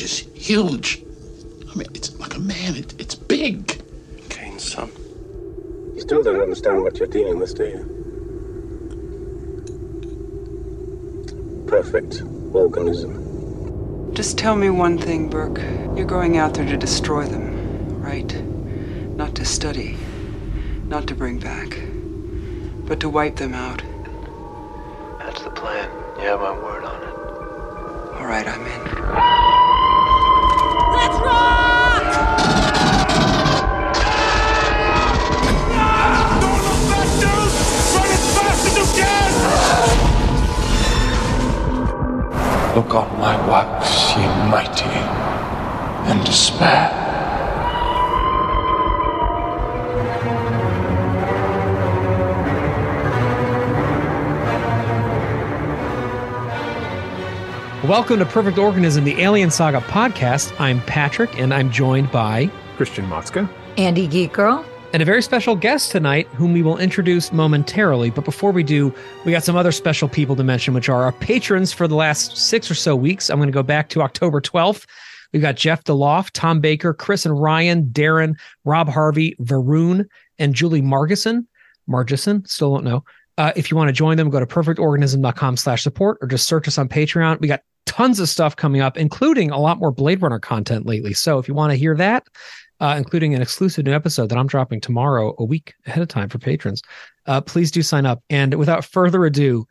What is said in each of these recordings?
which is huge. I mean, it's like a man. It's big. Cain, son. You still don't understand what you're dealing with, do you? Perfect organism. Just tell me one thing, Burke. You're going out there to destroy them, right? Not to study, not to bring back, but to wipe them out. That's the plan. You have my word on it. All right, I'm in. Let's rock! Don't look back, dude! Run as fast as you can! Look on my works, ye mighty, and despair. Welcome to Perfect Organism, the Alien Saga podcast. I'm Patrick, and I'm joined by... Christian Motzka. Andie Geekgirl. And a very special guest tonight, whom we will introduce momentarily. But before we do, we got some other special people to mention, which are our patrons for the last 6 or so weeks. I'm going to go back to October 12th. We've got Jeff Deloff, Tom Baker, Chris and Ryan, Darren, Rob Harvey, Varun, and Julie Margison. Margison? Still don't know. If you want to join them, go to perfectorganism.com/support or just search us on Patreon. We got tons of stuff coming up, including a lot more Blade Runner content lately. So if you want to hear that, including an exclusive new episode that I'm dropping tomorrow, a week ahead of time for patrons, please do sign up. And without further ado,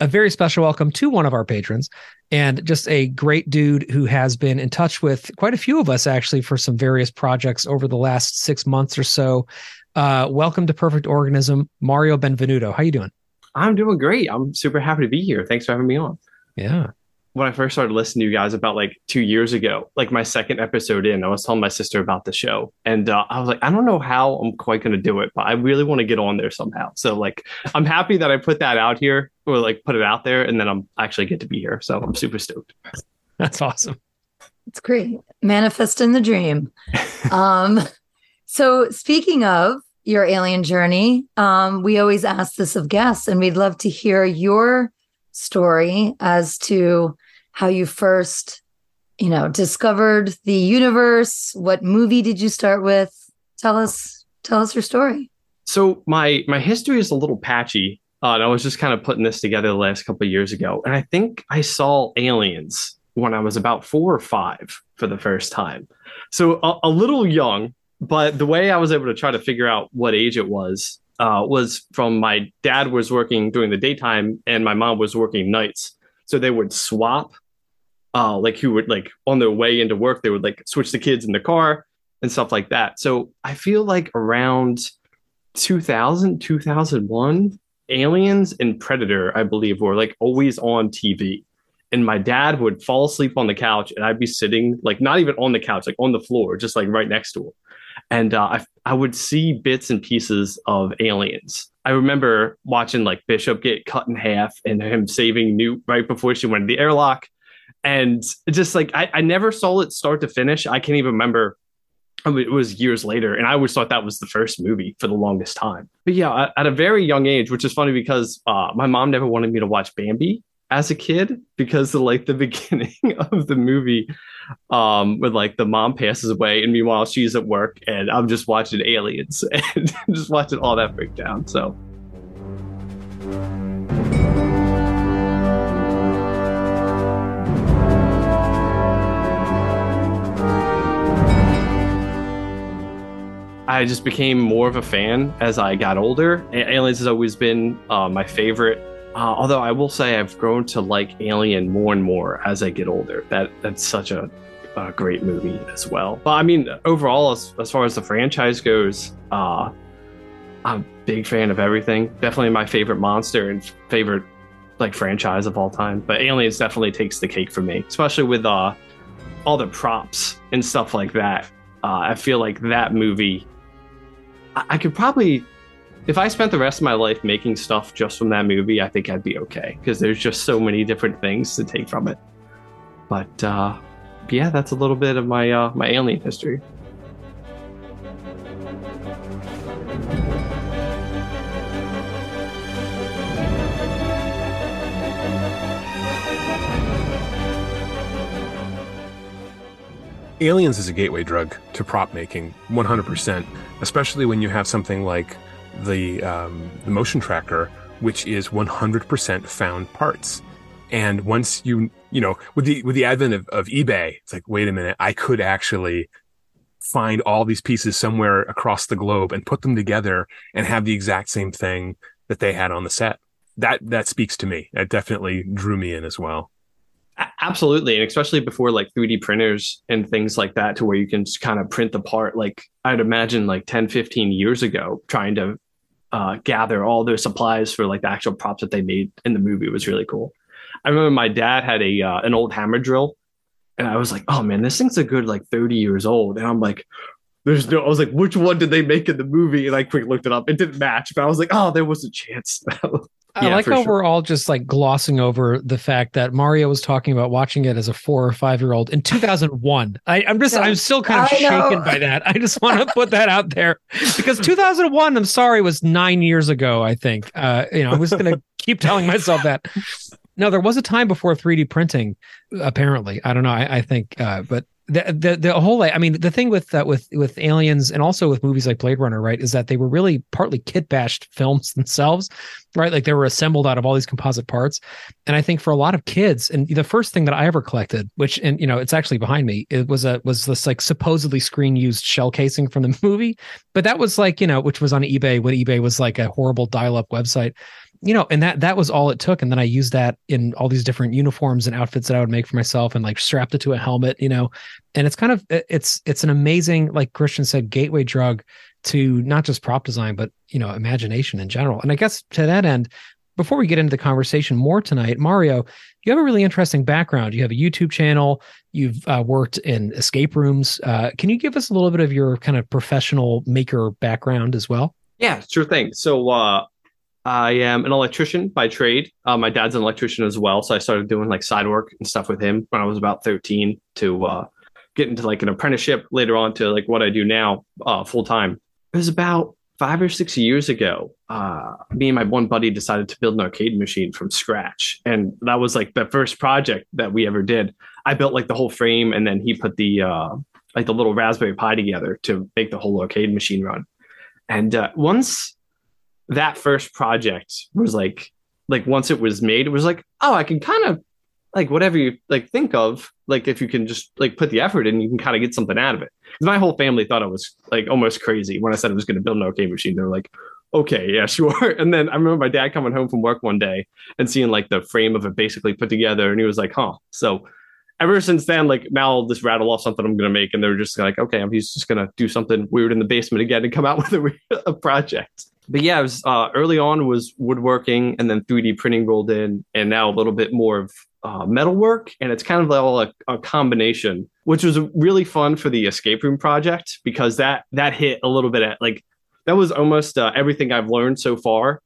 a very special welcome to one of our patrons and just a great dude who has been in touch with quite a few of us actually for some various projects over the last 6 months or so. Welcome to Perfect Organism, Mario Benvenuto. How you doing? I'm doing great. I'm super happy to be here. Thanks for having me on. Yeah. When I first started listening to you guys about like 2 years ago, like my second episode in, I was telling my sister about the show, and I was like, I don't know how I'm quite going to do it, but I really want to get on there somehow. So like, I'm happy that I put that out here or like put it out there, and then I'm actually get to be here. So I'm super stoked. That's awesome. It's great. Manifesting the dream. So speaking of your alien journey, we always ask this of guests, and we'd love to hear your story as to how you first, you know, discovered the universe. What movie did you start with? Tell us your story. So my history is a little patchy. And I was just kind of putting this together the last couple of years ago. And I think I saw Aliens when I was about 4 or 5 for the first time. So a little young, but the way I was able to try to figure out what age it was from my dad was working during the daytime and my mom was working nights. So they would swap, like who would like on their way into work, they would like switch the kids in the car and stuff like that. So I feel like around 2000, 2001, Aliens and Predator, I believe, were like always on TV. And my dad would fall asleep on the couch and I'd be sitting like not even on the couch, like on the floor, just like right next to him. And I would see bits and pieces of Aliens. I remember watching like Bishop get cut in half and him saving Newt right before she went to the airlock. And just like I never saw it start to finish. I can't even remember. I mean, it was years later. And I always thought that was the first movie for the longest time. But yeah, at a very young age, which is funny because my mom never wanted me to watch Bambi as a kid because the beginning of the movie with like the mom passes away and meanwhile she's at work and I'm just watching Aliens and just watching all that breakdown. So I just became more of a fan as I got older. Aliens has always been my favorite. Although I will say I've grown to like Alien more and more as I get older. That's such a great movie as well. But I mean, overall, as far as the franchise goes, I'm a big fan of everything. Definitely my favorite monster and favorite like franchise of all time. But Aliens definitely takes the cake for me, especially with all the props and stuff like that. I feel like that movie, I could probably... If I spent the rest of my life making stuff just from that movie, I think I'd be okay because there's just so many different things to take from it. But yeah, that's a little bit of my my alien history. Aliens is a gateway drug to prop making, 100%, especially when you have something like the motion tracker, which is 100% found parts. And once you know, with the advent of eBay, it's like, wait a minute, I could actually find all these pieces somewhere across the globe and put them together and have the exact same thing that they had on the set. That speaks to me. That definitely drew me in as well. Absolutely. And especially before like 3D printers and things like that, to where you can just kind of print the part. Like I'd imagine like 10, 15 years ago, trying to gather all their supplies for like the actual props that they made in the movie was really cool. I remember my dad had an old hammer drill, and I was like, oh man, this thing's a good like 30 years old. And I'm like, which one did they make in the movie? And I quick looked it up. It didn't match, but I was like, oh, there was a chance. I like how we're all just like glossing over the fact that Mario was talking about watching it as a 4 or 5 year old in 2001. I'm still kind of shaken by that. I just want to put that out there, because 2001, I'm sorry, was 9 years ago, I think. I was going to keep telling myself that. No, there was a time before 3D printing, apparently. I don't know. I think, but the whole, I mean, the thing with Aliens and also with movies like Blade Runner, right, is that they were really partly kitbashed films themselves, right? Like they were assembled out of all these composite parts. And I think for a lot of kids, and the first thing that I ever collected, which, and you know, it's actually behind me, it was this like supposedly screen used shell casing from the movie, but that was like, you know, which was on eBay when eBay was like a horrible dial-up website. You know, and that was all it took. And then I used that in all these different uniforms and outfits that I would make for myself, and like strapped it to a helmet, you know, and it's kind of, it's an amazing, like Christian said, gateway drug to not just prop design, but, you know, imagination in general. And I guess to that end, before we get into the conversation more tonight, Mario, you have a really interesting background. You have a YouTube channel. You've worked in escape rooms. Can you give us a little bit of your kind of professional maker background as well? Yeah, sure thing. So, I am an electrician by trade. My dad's an electrician as well. So I started doing like side work and stuff with him when I was about 13 to get into like an apprenticeship later on to like what I do now full time. It was about 5 or 6 years ago. Me and my one buddy decided to build an arcade machine from scratch. And that was like the first project that we ever did. I built like the whole frame, and then he put the little Raspberry Pi together to make the whole arcade machine run. And once that first project was like once it was made, it was like, oh, I can kind of like whatever you like think of, like if you can just like put the effort in, you can kind of get something out of it. My whole family thought I was like almost crazy when I said I was going to build an arcade machine. They're like, okay, yeah, sure. And then I remember my dad coming home from work one day and seeing like the frame of it basically put together, and he was like, huh. So ever since then, like now I'll just rattle off something I'm going to make, and they're just like, okay, he's just going to do something weird in the basement again and come out with a project. But yeah, it was, early on was woodworking, and then 3D printing rolled in, and now a little bit more of metalwork. And it's kind of all a combination, which was really fun for the escape room project, because that hit a little bit at like, that was almost everything I've learned so far.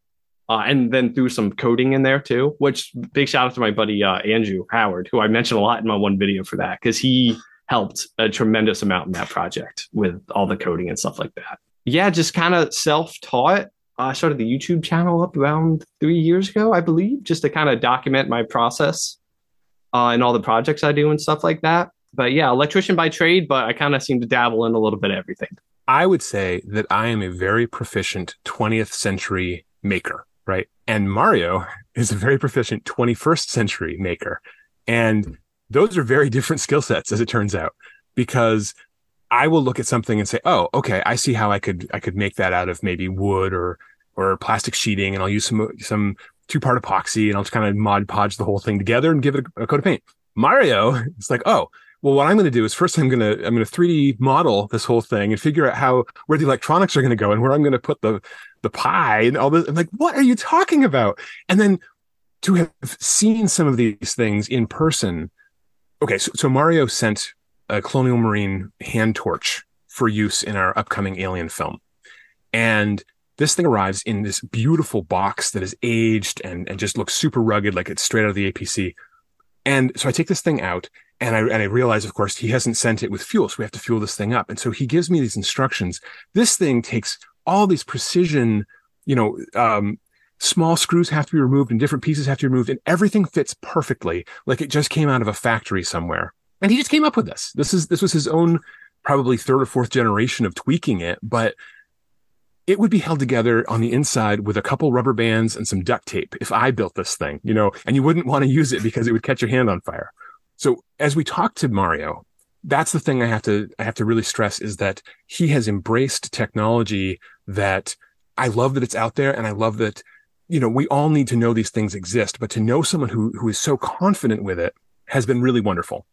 And then threw some coding in there too, which big shout out to my buddy, Andrew Howard, who I mentioned a lot in my one video for that, because he helped a tremendous amount in that project with all the coding and stuff like that. Yeah, just kind of self-taught. I started the YouTube channel up around 3 years ago, I believe, just to kind of document my process and all the projects I do and stuff like that. But yeah, electrician by trade, but I kind of seem to dabble in a little bit of everything. I would say that I am a very proficient 20th century maker, right? And Mario is a very proficient 21st century maker. And those are very different skill sets, as it turns out, because I will look at something and say, oh, okay, I see how I could make that out of maybe wood or plastic sheeting, and I'll use some two-part epoxy, and I'll just kind of Mod Podge the whole thing together and give it a coat of paint. Mario, it's like, oh, well, what I'm going to do is first I'm going to 3D model this whole thing and figure out where the electronics are going to go and where I'm going to put the pie and all this. I'm like, what are you talking about? And then to have seen some of these things in person. Okay, so Mario sent a Colonial Marine hand torch for use in our upcoming Alien film. And this thing arrives in this beautiful box that is aged and just looks super rugged, like it's straight out of the APC. And so I take this thing out, and I realize, of course, he hasn't sent it with fuel, so we have to fuel this thing up. And so he gives me these instructions. This thing takes all these precision, you know, small screws have to be removed and different pieces have to be removed, and everything fits perfectly, like it just came out of a factory somewhere. And he just came up with this. This was his own probably third or fourth generation of tweaking it, but it would be held together on the inside with a couple rubber bands and some duct tape if I built this thing, you know, and you wouldn't want to use it because it would catch your hand on fire. So as we talk to Mario, that's the thing I have to really stress, is that he has embraced technology that I love that it's out there. And I love that, you know, we all need to know these things exist, but to know someone who is so confident with it has been really wonderful.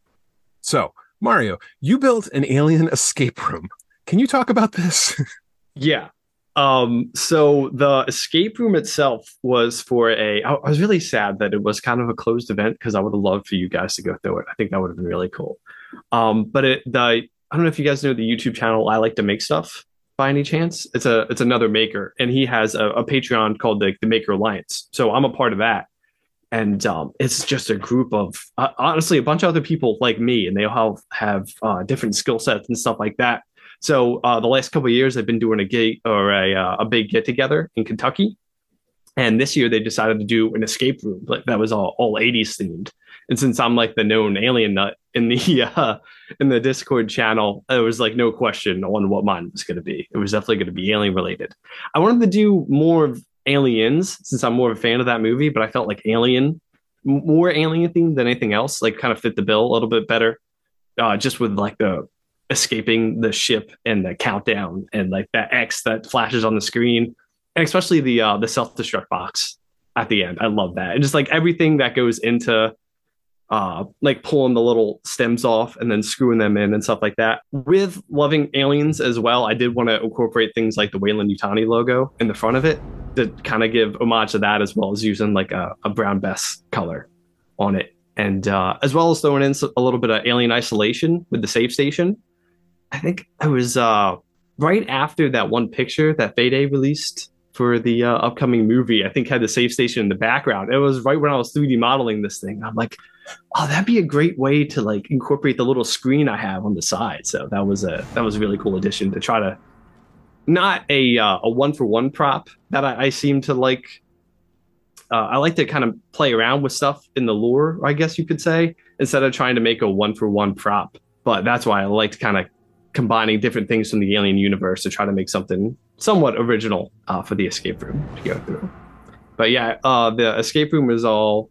So Mario, you built an alien escape room. Can you talk about this? Yeah. So the escape room itself was for I was really sad that it was kind of a closed event, because I would have loved for you guys to go through it. I think that would have been really cool. I don't know if you guys know the YouTube channel I Like to Make Stuff by any chance. It's another maker, and he has a Patreon called the Maker Alliance. So I'm a part of that. And it's just a group of, honestly, a bunch of other people like me, and they all have different skill sets and stuff like that. So the last couple of years, they've been doing a big get together in Kentucky, and this year they decided to do an escape room that was all 80s themed. And since I'm like the known alien nut in the Discord channel, there was like no question on what mine was going to be. It was definitely going to be alien related. I wanted to do more of aliens since I'm more of a fan of that movie, but I felt like more alien themed than anything else, like kind of fit the bill a little bit better, just with like the escaping the ship and the countdown and like that X that flashes on the screen, and especially the self-destruct box at the end. I love that. And just like everything that goes into like pulling the little stems off and then screwing them in and stuff like that. With loving aliens as well, I did want to incorporate things like the Weyland-Yutani logo in the front of it to kind of give homage to that, as well as using like a Brown Bess color on it. And as well as throwing in a little bit of Alien Isolation with the save station. I think I was right after that one picture that Fede released for the upcoming movie, I think had the save station in the background. It was right when I was 3D modeling this thing. I'm like, oh, that'd be a great way to like incorporate the little screen I have on the side. So that was a really cool addition to try to not a one-for-one prop that I seem to like. I like to kind of play around with stuff in the lore, I guess you could say, instead of trying to make a one-for-one prop. But that's why I liked kind of combining different things from the alien universe to try to make something somewhat original for the escape room to go through. But yeah, the escape room is all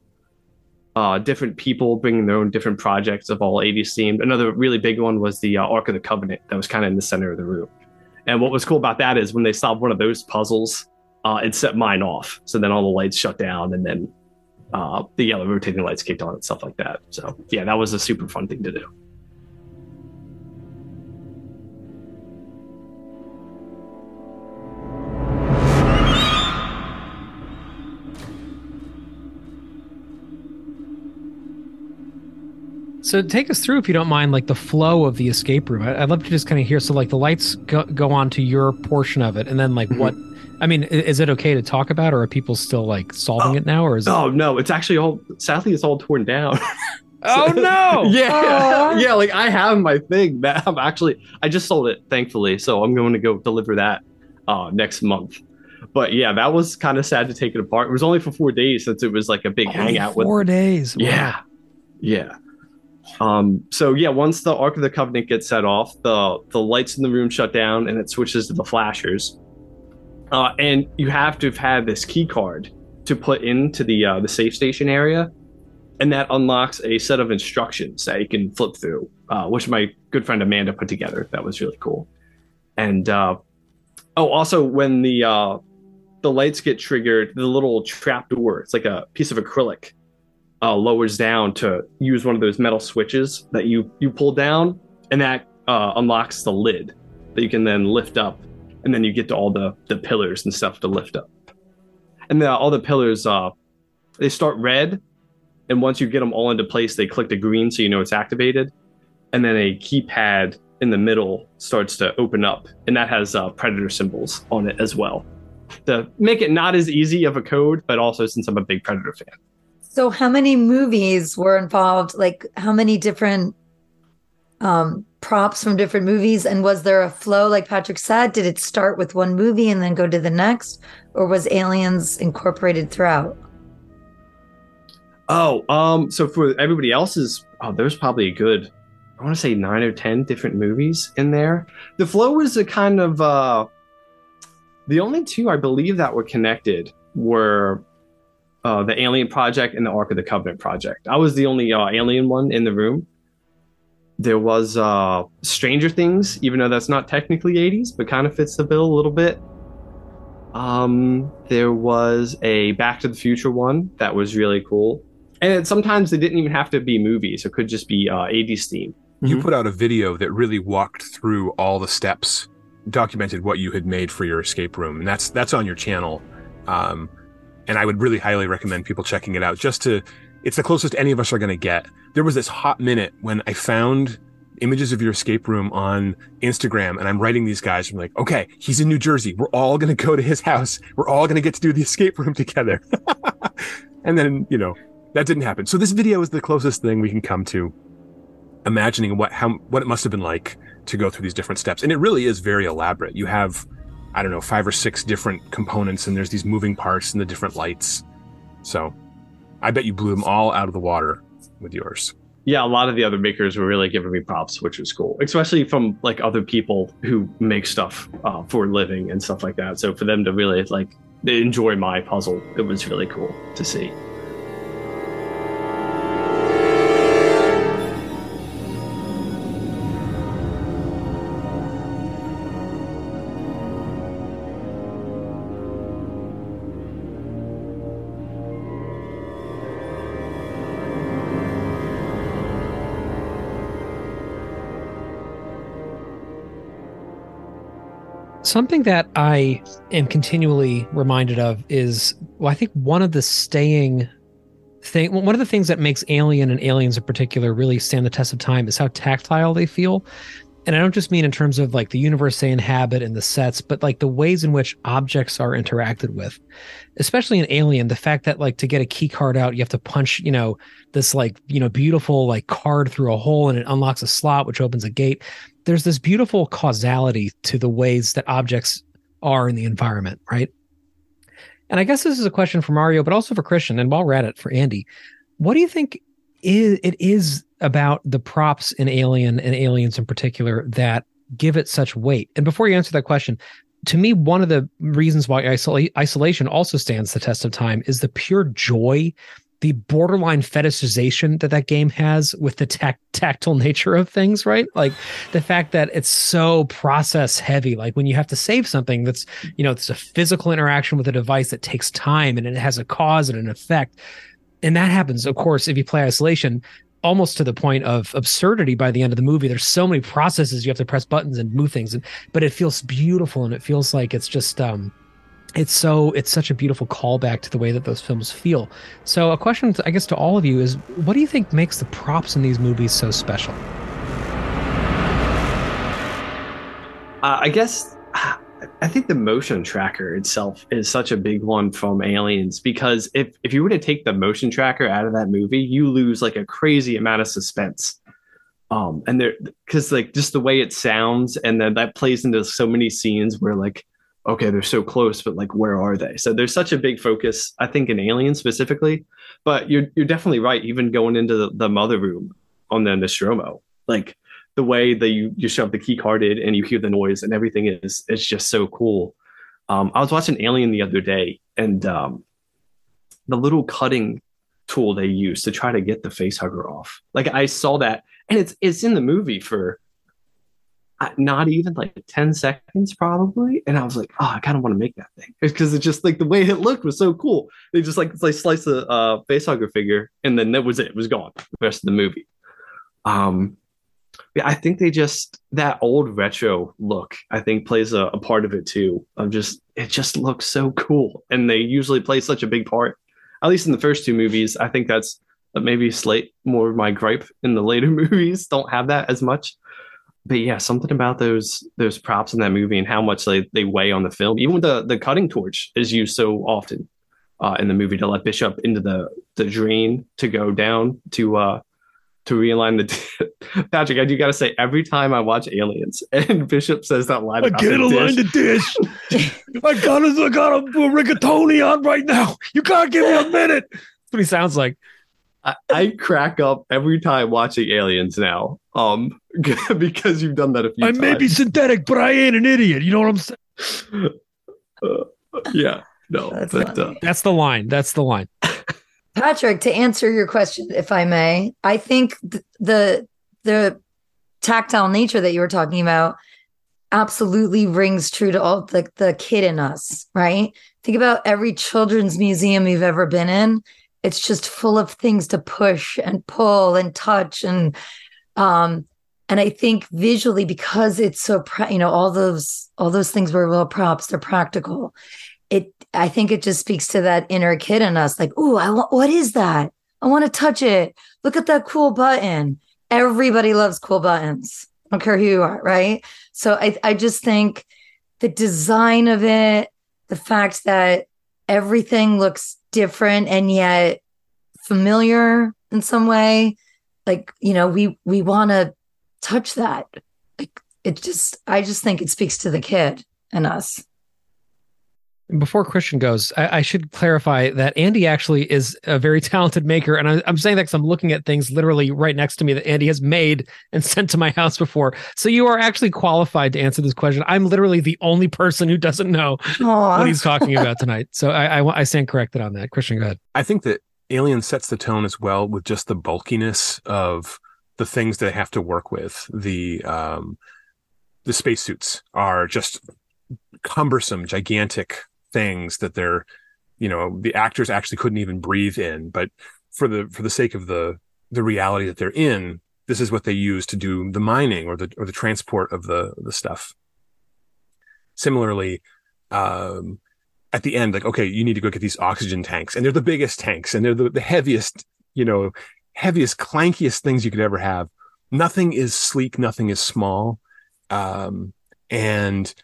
different people bringing their own different projects of all 80s themed. Another really big one was the Ark of the Covenant that was kind of in the center of the room. And what was cool about that is when they solved one of those puzzles, it set mine off. So then all the lights shut down, and then the yellow rotating lights kicked on and stuff like that. So yeah, that was a super fun thing to do. So take us through, if you don't mind, like the flow of the escape room. I'd love to just kind of hear. So like the lights go on to your portion of it, and then like what? I mean, is it okay to talk about, or are people still like solving it now? Or is oh it... no, it's actually all. Sadly, it's all torn down. Oh no! Yeah, yeah. Like I have my thing that I just sold it, thankfully. So I'm going to go deliver that next month. But yeah, that was kind of sad to take it apart. It was only for 4 days, since it was like a big hangout. 4 days. Wow. Yeah. So yeah, once the Ark of the Covenant gets set off, the lights in the room shut down, and it switches to the flashers. And you have to have had this key card to put into the safe station area, and that unlocks a set of instructions that you can flip through, which my good friend Amanda put together. That was really cool. And also when the lights get triggered, the little trap door, it's like a piece of acrylic, lowers down to use one of those metal switches that you pull down, and that unlocks the lid that you can then lift up, and then you get to all the pillars and stuff to lift up. And then all the pillars, they start red, and once you get them all into place, they click to green, so you know it's activated. And then a keypad in the middle starts to open up, and that has predator symbols on it as well, to make it not as easy of a code, but also since I'm a big Predator fan. So how many movies were involved? Like how many different props from different movies? And was there a flow, like Patrick said? Did it start with one movie and then go to the next? Or was aliens incorporated throughout? So for everybody else's, there's probably a good I want to say 9 or 10 different movies in there. The flow was a kind of the only two I believe that were connected were the Alien Project and the Ark of the Covenant Project. I was the only Alien one in the room. There was Stranger Things, even though that's not technically 80s, but kind of fits the bill a little bit. There was a Back to the Future one that was really cool. And sometimes they didn't even have to be movies. It could just be 80s theme. You put out a video that really walked through all the steps, documented what you had made for your escape room. And that's on your channel. And I would really highly recommend people checking it out just to... It's the closest any of us are going to get. There was this hot minute when I found images of your escape room on Instagram, and I'm writing these guys. I'm like, okay, he's in New Jersey. We're all going to go to his house. We're all going to get to do the escape room together. And then, you know, that didn't happen. So this video is the closest thing we can come to imagining what it must have been like to go through these different steps. And it really is very elaborate. You have, I don't know, 5 or 6 different components, and there's these moving parts and the different lights. So... I bet you blew them all out of the water with yours. Yeah, a lot of the other makers were really giving me props, which was cool, especially from like other people who make stuff for a living and stuff like that. So for them to really like enjoy my puzzle, it was really cool to see. Something that I am continually reminded of is, well, I think one of the things that makes Alien and Aliens in particular really stand the test of time is how tactile they feel. And I don't just mean in terms of like the universe they inhabit and the sets, but like the ways in which objects are interacted with, especially in Alien. The fact that like to get a key card out, you have to punch, you know, this like, you know, beautiful like card through a hole and it unlocks a slot, which opens a gate. There's this beautiful causality to the ways that objects are in the environment, right? And I guess this is a question for Mario, but also for Christian, and while we're at it, for Andie. What do you think it is about the props in Alien and Aliens in particular that give it such weight? And before you answer that question, to me, one of the reasons why Isolation also stands the test of time is the pure joy, the borderline fetishization that game has with the tactile nature of things, right? Like the fact that it's so process heavy, like when you have to save something that's, you know, it's a physical interaction with a device that takes time and it has a cause and an effect. And that happens, of course, if you play Isolation, almost to the point of absurdity by the end of the movie. There's so many processes. You have to press buttons and move things, but it feels beautiful. And it feels like it's just, it's such a beautiful callback to the way that those films feel. So a question, I guess, to all of you is, what do you think makes the props in these movies so special? I think the motion tracker itself is such a big one from Aliens, because if you were to take the motion tracker out of that movie, you lose like a crazy amount of suspense. And there, because like just the way it sounds, and then that plays into so many scenes where like, okay, they're so close, but like, where are they? So there's such a big focus, I think, in Alien specifically. But you're definitely right. Even going into the mother room on the Nostromo, like the way that you shove the key card in and you hear the noise and everything is just so cool. I was watching Alien the other day, and the little cutting tool they use to try to get the facehugger off. Like I saw that, and it's in the movie for not even like 10 seconds probably, and I was like, oh, I kind of want to make that thing, because it's just like the way it looked was so cool. They just like sliced the facehugger figure, and then that was it. It was gone the rest of the movie. I think they just, that old retro look, I think, plays a part of it too. It just looks so cool, and they usually play such a big part, at least in the first two movies. I think that's maybe slight more of my gripe in the later movies, don't have that as much. But yeah, something about those props in that movie and how much they weigh on the film. Even the cutting torch is used so often in the movie to let Bishop into the drain to go down to realign the... Patrick, I do got to say, every time I watch Aliens and Bishop says that line, I can't align the dish. I got a rigatoni on right now. You got to give me a minute. That's what he sounds like. I crack up every time watching Aliens now, because you've done that a few times. I may be synthetic, but I ain't an idiot. You know what I'm saying? Yeah, no, that's the line. That's the line. Patrick, to answer your question, if I may, I think the tactile nature that you were talking about absolutely rings true to all the kid in us, right? Think about every children's museum you've ever been in. It's just full of things to push and pull and touch. And I think visually, because it's so, all those things were real props, they're practical. I think it just speaks to that inner kid in us. Like, ooh, what is that? I want to touch it. Look at that cool button. Everybody loves cool buttons. I don't care who you are, right? So I just think the design of it, the fact that everything looks different and yet familiar in some way. Like, we want to touch that. Like, I just think it speaks to the kid and us. Before Christian goes, I should clarify that Andie actually is a very talented maker. And I'm saying that because I'm looking at things literally right next to me that Andie has made and sent to my house before. So you are actually qualified to answer this question. I'm literally the only person who doesn't know what he's talking about tonight. So I stand corrected on that. Christian, go ahead. I think that Alien sets the tone as well with just the bulkiness of the things they have to work with. The spacesuits are just cumbersome, gigantic things that they're, the actors actually couldn't even breathe in, but for the sake of the reality that they're in, this is what they use to do the mining or the transport of the stuff. Similarly, at the end, like, okay, you need to go get these oxygen tanks, and they're the biggest tanks, and they're the heaviest, heaviest, clankiest things you could ever have. Nothing is sleek, nothing is small. And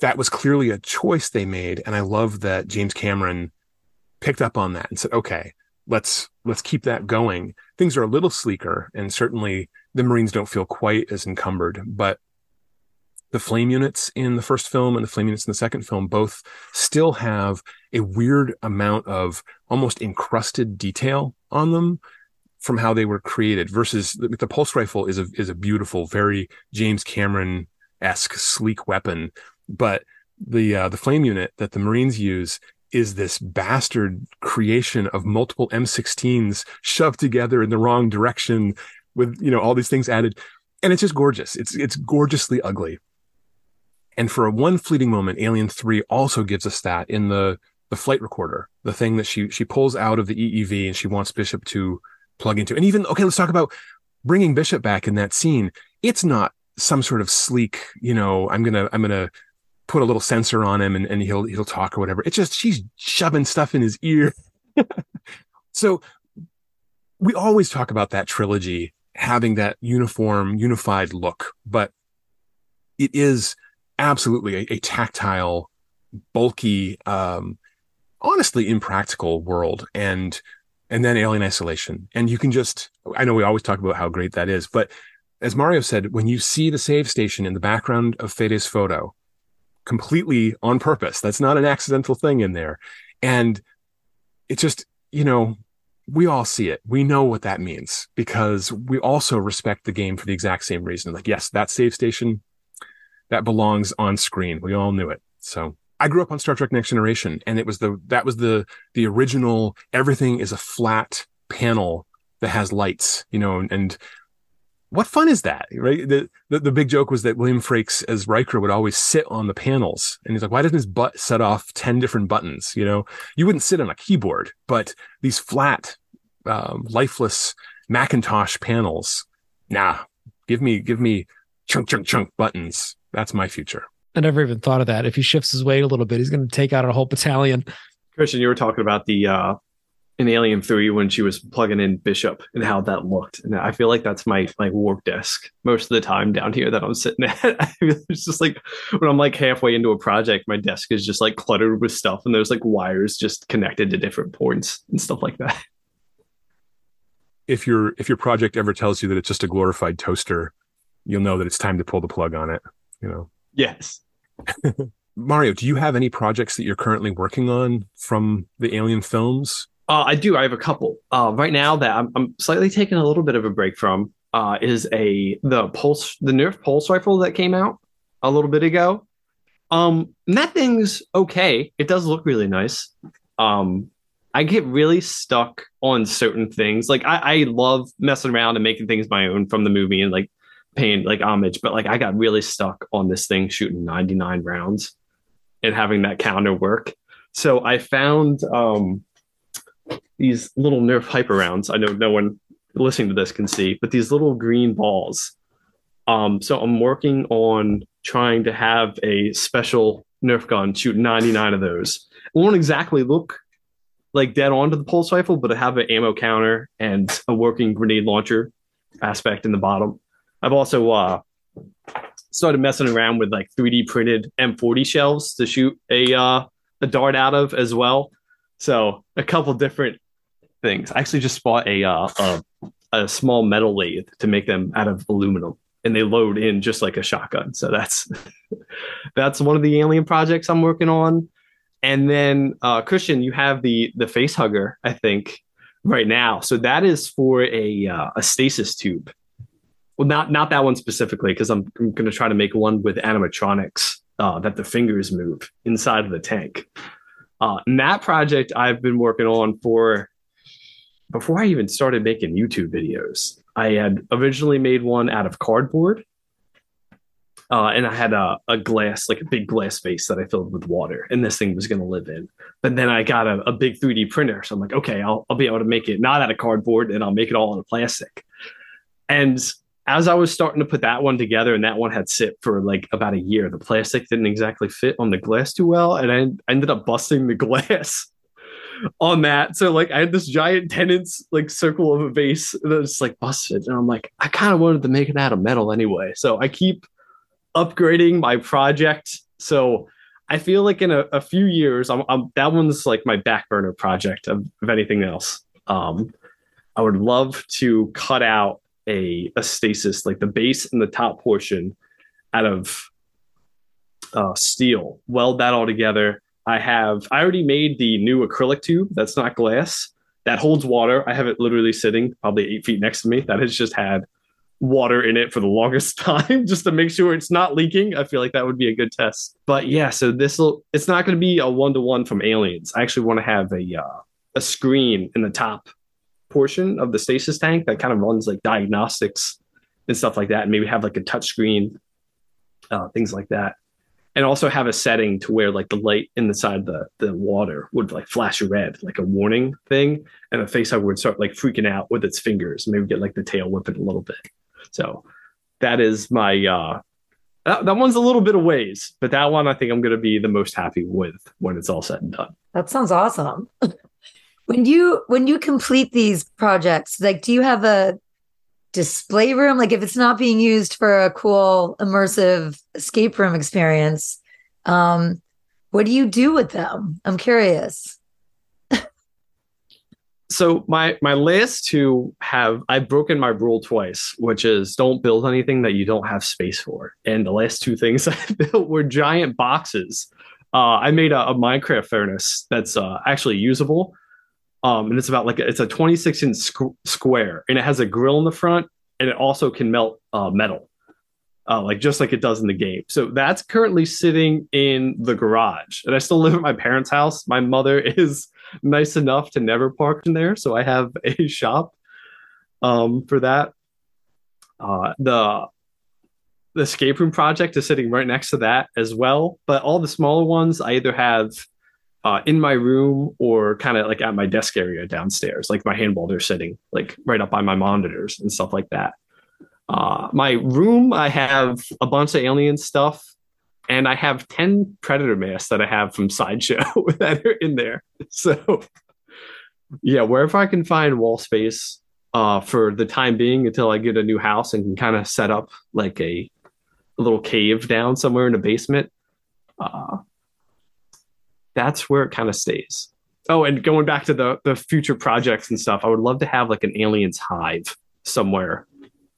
that was clearly a choice they made. And I love that James Cameron picked up on that and said, okay, let's keep that going. Things are a little sleeker, and certainly the Marines don't feel quite as encumbered, but the flame units in the first film and the flame units in the second film both still have a weird amount of almost encrusted detail on them from how they were created, versus the pulse rifle is a beautiful, very James Cameron-esque sleek weapon. But the flame unit that the Marines use is this bastard creation of multiple M16s shoved together in the wrong direction with, all these things added. And it's just gorgeous. It's gorgeously ugly. And for one fleeting moment, Alien 3 also gives us that in the flight recorder, the thing that she pulls out of the EEV and she wants Bishop to plug into. And even, okay, let's talk about bringing Bishop back in that scene. It's not some sort of sleek, I'm going to put a little sensor on him and he'll talk or whatever. It's just, she's shoving stuff in his ear. So we always talk about that trilogy having that uniform, unified look, but it is absolutely a tactile, bulky, honestly impractical world. And then Alien Isolation. And you can just, I know we always talk about how great that is, but as Mario said, when you see the save station in the background of Fede's photo, completely on purpose. That's not an accidental thing in there. And it's just, we all see it. We know what that means because we also respect the game for the exact same reason. Like, yes, that save station, that belongs on screen. We all knew it. So I grew up on Star Trek Next Generation, and that was the original, everything is a flat panel that has lights, and what fun is that, right? The big joke was that William Frakes as Riker would always sit on the panels. And he's like, why doesn't his butt set off 10 different buttons? You wouldn't sit on a keyboard, but these flat, lifeless Macintosh panels. Nah, give me chunk buttons. That's my future. I never even thought of that. If he shifts his weight a little bit, he's going to take out a whole battalion. Christian, you were talking about in Alien 3 when she was plugging in Bishop and how that looked. And I feel like that's my warp desk most of the time down here that I'm sitting at. It's just like when I'm like halfway into a project, my desk is just like cluttered with stuff and there's like wires just connected to different points and stuff like that. If your project ever tells you that it's just a glorified toaster, you'll know that it's time to pull the plug on it, Yes. Mario, do you have any projects that you're currently working on from the Alien films? I do. I have a couple right now that I'm slightly taking a little bit of a break from. Is the Nerf pulse rifle that came out a little bit ago. And that thing's okay. It does look really nice. I get really stuck on certain things. Like I love messing around and making things my own from the movie and like paying like homage. But like I got really stuck on this thing shooting 99 rounds and having that counter work. So I found these little Nerf hyper rounds. I know no one listening to this can see, but these little green balls. So I'm working on trying to have a special Nerf gun shoot 99 of those. It won't exactly look like dead on to the pulse rifle, but I have an ammo counter and a working grenade launcher aspect in the bottom. I've also started messing around with like 3D printed M40 shells to shoot a dart out of as well. So a couple different things. I actually just bought a small metal lathe to make them out of aluminum, and they load in just like a shotgun. So that's one of the alien projects I'm working on. And then Christian, you have the face hugger, I think, right now. So that is for a stasis tube. Well, not that one specifically, because I'm going to try to make one with animatronics that the fingers move inside of the tank. And that project I've been working on for before I even started making YouTube videos. I had originally made one out of cardboard, and I had a glass, like a big glass vase that I filled with water, and this thing was going to live in. But then I got a big 3D printer, so I'm like, okay, I'll be able to make it not out of cardboard, and I'll make it all out of plastic. And as I was starting to put that one together, and that one had sit for like about a year, the plastic didn't exactly fit on the glass too well, and I ended up busting the glass on that. So like I had this giant 10-inch like circle of a vase that was like busted, and I'm like, I kind of wanted to make it out of metal anyway. So I keep upgrading my project. So I feel like in a few years, I'm that one's like my back burner project of anything else. I would love to cut out a stasis, like the base and the top portion, out of steel, weld that all together. I already made the new acrylic tube that's not glass that holds water. I have it literally sitting probably 8 feet next to me that has just had water in it for the longest time just to make sure it's not leaking. I feel like that would be a good test. But yeah, so it's not going to be a one-to-one from Aliens. I actually want to have a screen in the top portion of the stasis tank that kind of runs like diagnostics and stuff like that, and maybe have like a touch screen, things like that. And also have a setting to where like the light inside the water would like flash red, like a warning thing. And the face hugger would start like freaking out with its fingers, maybe get like the tail whipping a little bit. So that is my, that one's a little bit of ways, but that one I think I'm going to be the most happy with when it's all said and done. That sounds awesome. When you complete these projects, like, do you have a display room? Like if it's not being used for a cool immersive escape room experience, what do you do with them? I'm curious. So my last two I've broken my rule twice, which is don't build anything that you don't have space for. And the last two things I built were giant boxes. I made a Minecraft furnace that's actually usable. And it's about it's a 26-inch square, and it has a grill in the front, and it also can melt metal, like just like it does in the game. So that's currently sitting in the garage, and I still live at my parents' house. My mother is nice enough to never park in there, so I have a shop for that. The escape room project is sitting right next to that as well, but all the smaller ones I either have in my room or kind of like at my desk area downstairs, like my handholder sitting like right up by my monitors and stuff like that. My room, I have a bunch of alien stuff, and I have 10 predator masks that I have from Sideshow that are in there. So yeah, wherever I can find wall space for the time being until I get a new house and can kind of set up like a little cave down somewhere in the basement, that's where it kind of stays. Oh, and going back to the future projects and stuff, I would love to have like an aliens hive somewhere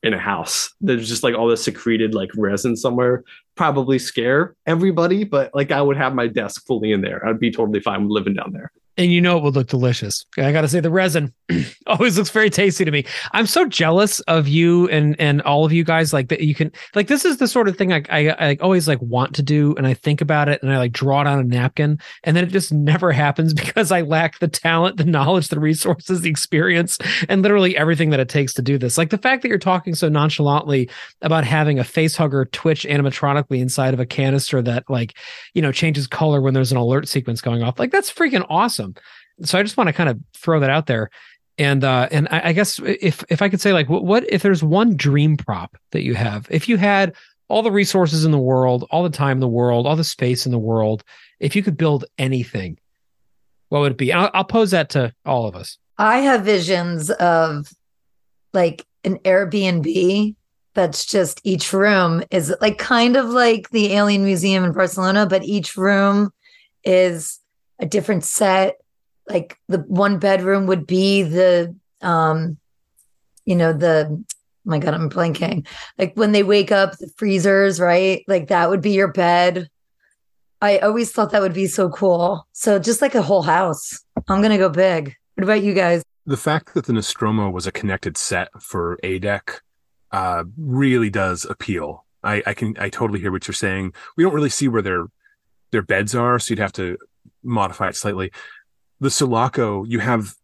in a house. There's just like all this secreted like resin somewhere, probably scare everybody, but like I would have my desk fully in there. I'd be totally fine with living down there. And you know it would look delicious. I got to say, the resin always looks very tasty to me. I'm so jealous of you and all of you guys. Like that, you can like this is the sort of thing I always like want to do, and I think about it, and I like draw it on a napkin, and then it just never happens because I lack the talent, the knowledge, the resources, the experience, and literally everything that it takes to do this. Like the fact that you're talking so nonchalantly about having a face hugger twitch animatronically inside of a canister that like you know changes color when there's an alert sequence going off. Like that's freaking awesome. So I just want to kind of throw that out there, and I guess if I could say like, what if there's one dream prop that you have? If you had all the resources in the world, all the time in the world, all the space in the world, if you could build anything, what would it be? And I'll pose that to all of us. I have visions of like an Airbnb that's just each room is like kind of like the Alien Museum in Barcelona, but each room is a different set. Like the one bedroom would be the, oh my God, I'm blanking. Like when they wake up, the freezers, right? Like that would be your bed. I always thought that would be so cool. So just like a whole house. I'm going to go big. What about you guys? The fact that the Nostromo was a connected set for ADEC really does appeal. I totally hear what you're saying. We don't really see where their beds are, so you'd have to modify it slightly. The Sulaco, you have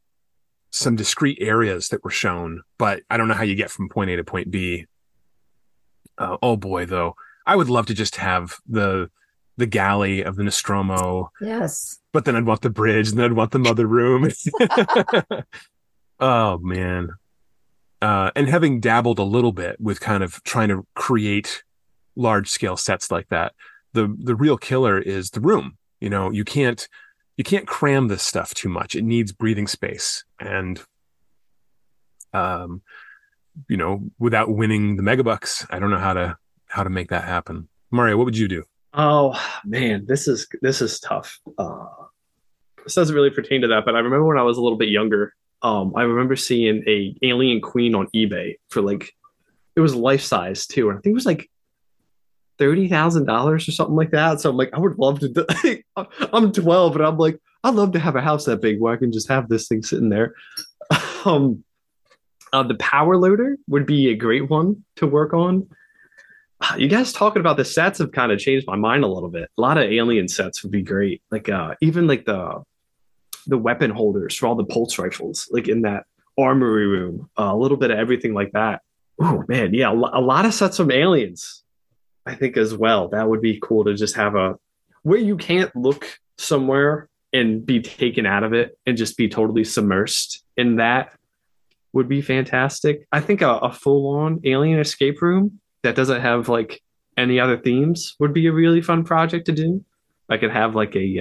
some discrete areas that were shown, but I don't know how you get from point A to point B. Oh boy, though. I would love to just have the galley of the Nostromo. Yes. But then I'd want the bridge, and then I'd want the mother room. Oh, man. And having dabbled a little bit with kind of trying to create large-scale sets like that, the real killer is the room. You know, you can't cram this stuff too much. It needs breathing space. And, without winning the megabucks, I don't know how to make that happen. Mario, what would you do? Oh man, this is tough. This doesn't really pertain to that, but I remember when I was a little bit younger, I remember seeing a alien queen on eBay for like, it was life size too. And I think it was like $30,000 or something like that. So I'm like, I would love to I'm 12 and I'm like, I'd love to have a house that big where I can just have this thing sitting there. The power loader would be a great one to work on. You guys talking about the sets have kind of changed my mind a little bit. A lot of alien sets would be great. Like even like the weapon holders for all the pulse rifles, like in that armory room, a little bit of everything like that. Oh man. Yeah. A lot of sets from aliens. I think as well, that would be cool to just have a where you can't look somewhere and be taken out of it and just be totally submersed in that would be fantastic. I think a full-on alien escape room that doesn't have like any other themes would be a really fun project to do. I could have like a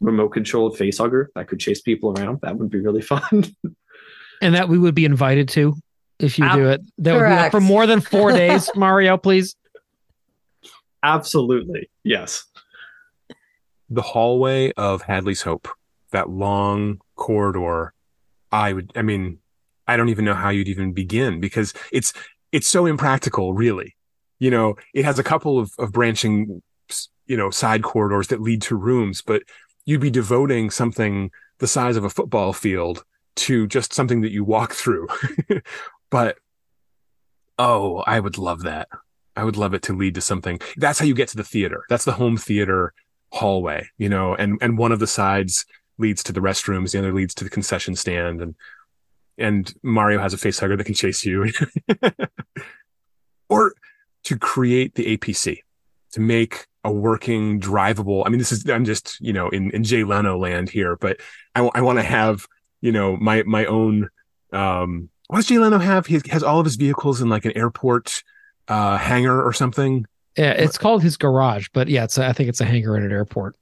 remote controlled facehugger that could chase people around. That would be really fun. And that we would be invited to if you do it. That correct. Would be for more than 4 days, Mario, please. Absolutely. Yes. The hallway of Hadley's Hope, that long corridor. I don't even know how you'd even begin because it's so impractical, really. You know, it has a couple of branching, side corridors that lead to rooms, but you'd be devoting something the size of a football field to just something that you walk through. But, I would love that. I would love it to lead to something. That's how you get to the theater. That's the home theater hallway, and one of the sides leads to the restrooms. The other leads to the concession stand. And Mario has a facehugger that can chase you. Or to create the APC, to make a working drivable. I mean, I'm just in Jay Leno land here, but I want to have, my own, what does Jay Leno have? He has all of his vehicles in like an airport hangar or something. Yeah, it's called his garage, but yeah, I think it's a hangar in an airport.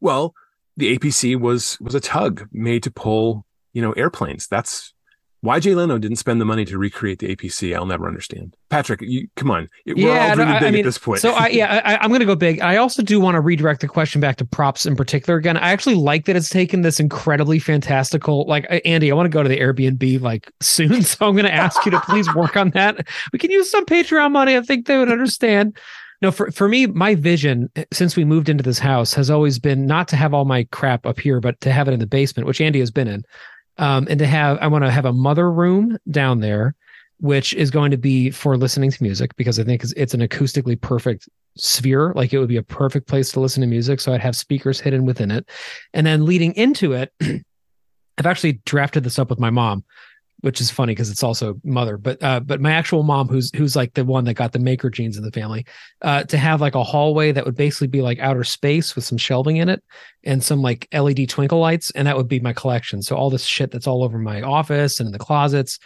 Well, the APC was a tug made to pull, airplanes. That's why Jay Leno didn't spend the money to recreate the APC. I'll never understand. Patrick, come on. We're all dreaming big at this point. So I'm going to go big. I also do want to redirect the question back to props in particular. Again, I actually like that it's taken this incredibly fantastical, like Andie, I want to go to the Airbnb like soon. So I'm going to ask you to please work on that. We can use some Patreon money. I think they would understand. No, for me, my vision since we moved into this house has always been not to have all my crap up here, but to have it in the basement, which Andie has been in. And to have, I want to have a mother room down there, which is going to be for listening to music, because I think it's an acoustically perfect sphere. Like, it would be a perfect place to listen to music. So I'd have speakers hidden within it. And then leading into it, I've actually drafted this up with my mom, which is funny because it's also mother, but my actual mom, who's like the one that got the maker genes in the family, to have like a hallway that would basically be like outer space with some shelving in it and some like LED twinkle lights. And that would be my collection. So all this shit that's all over my office and in the closets,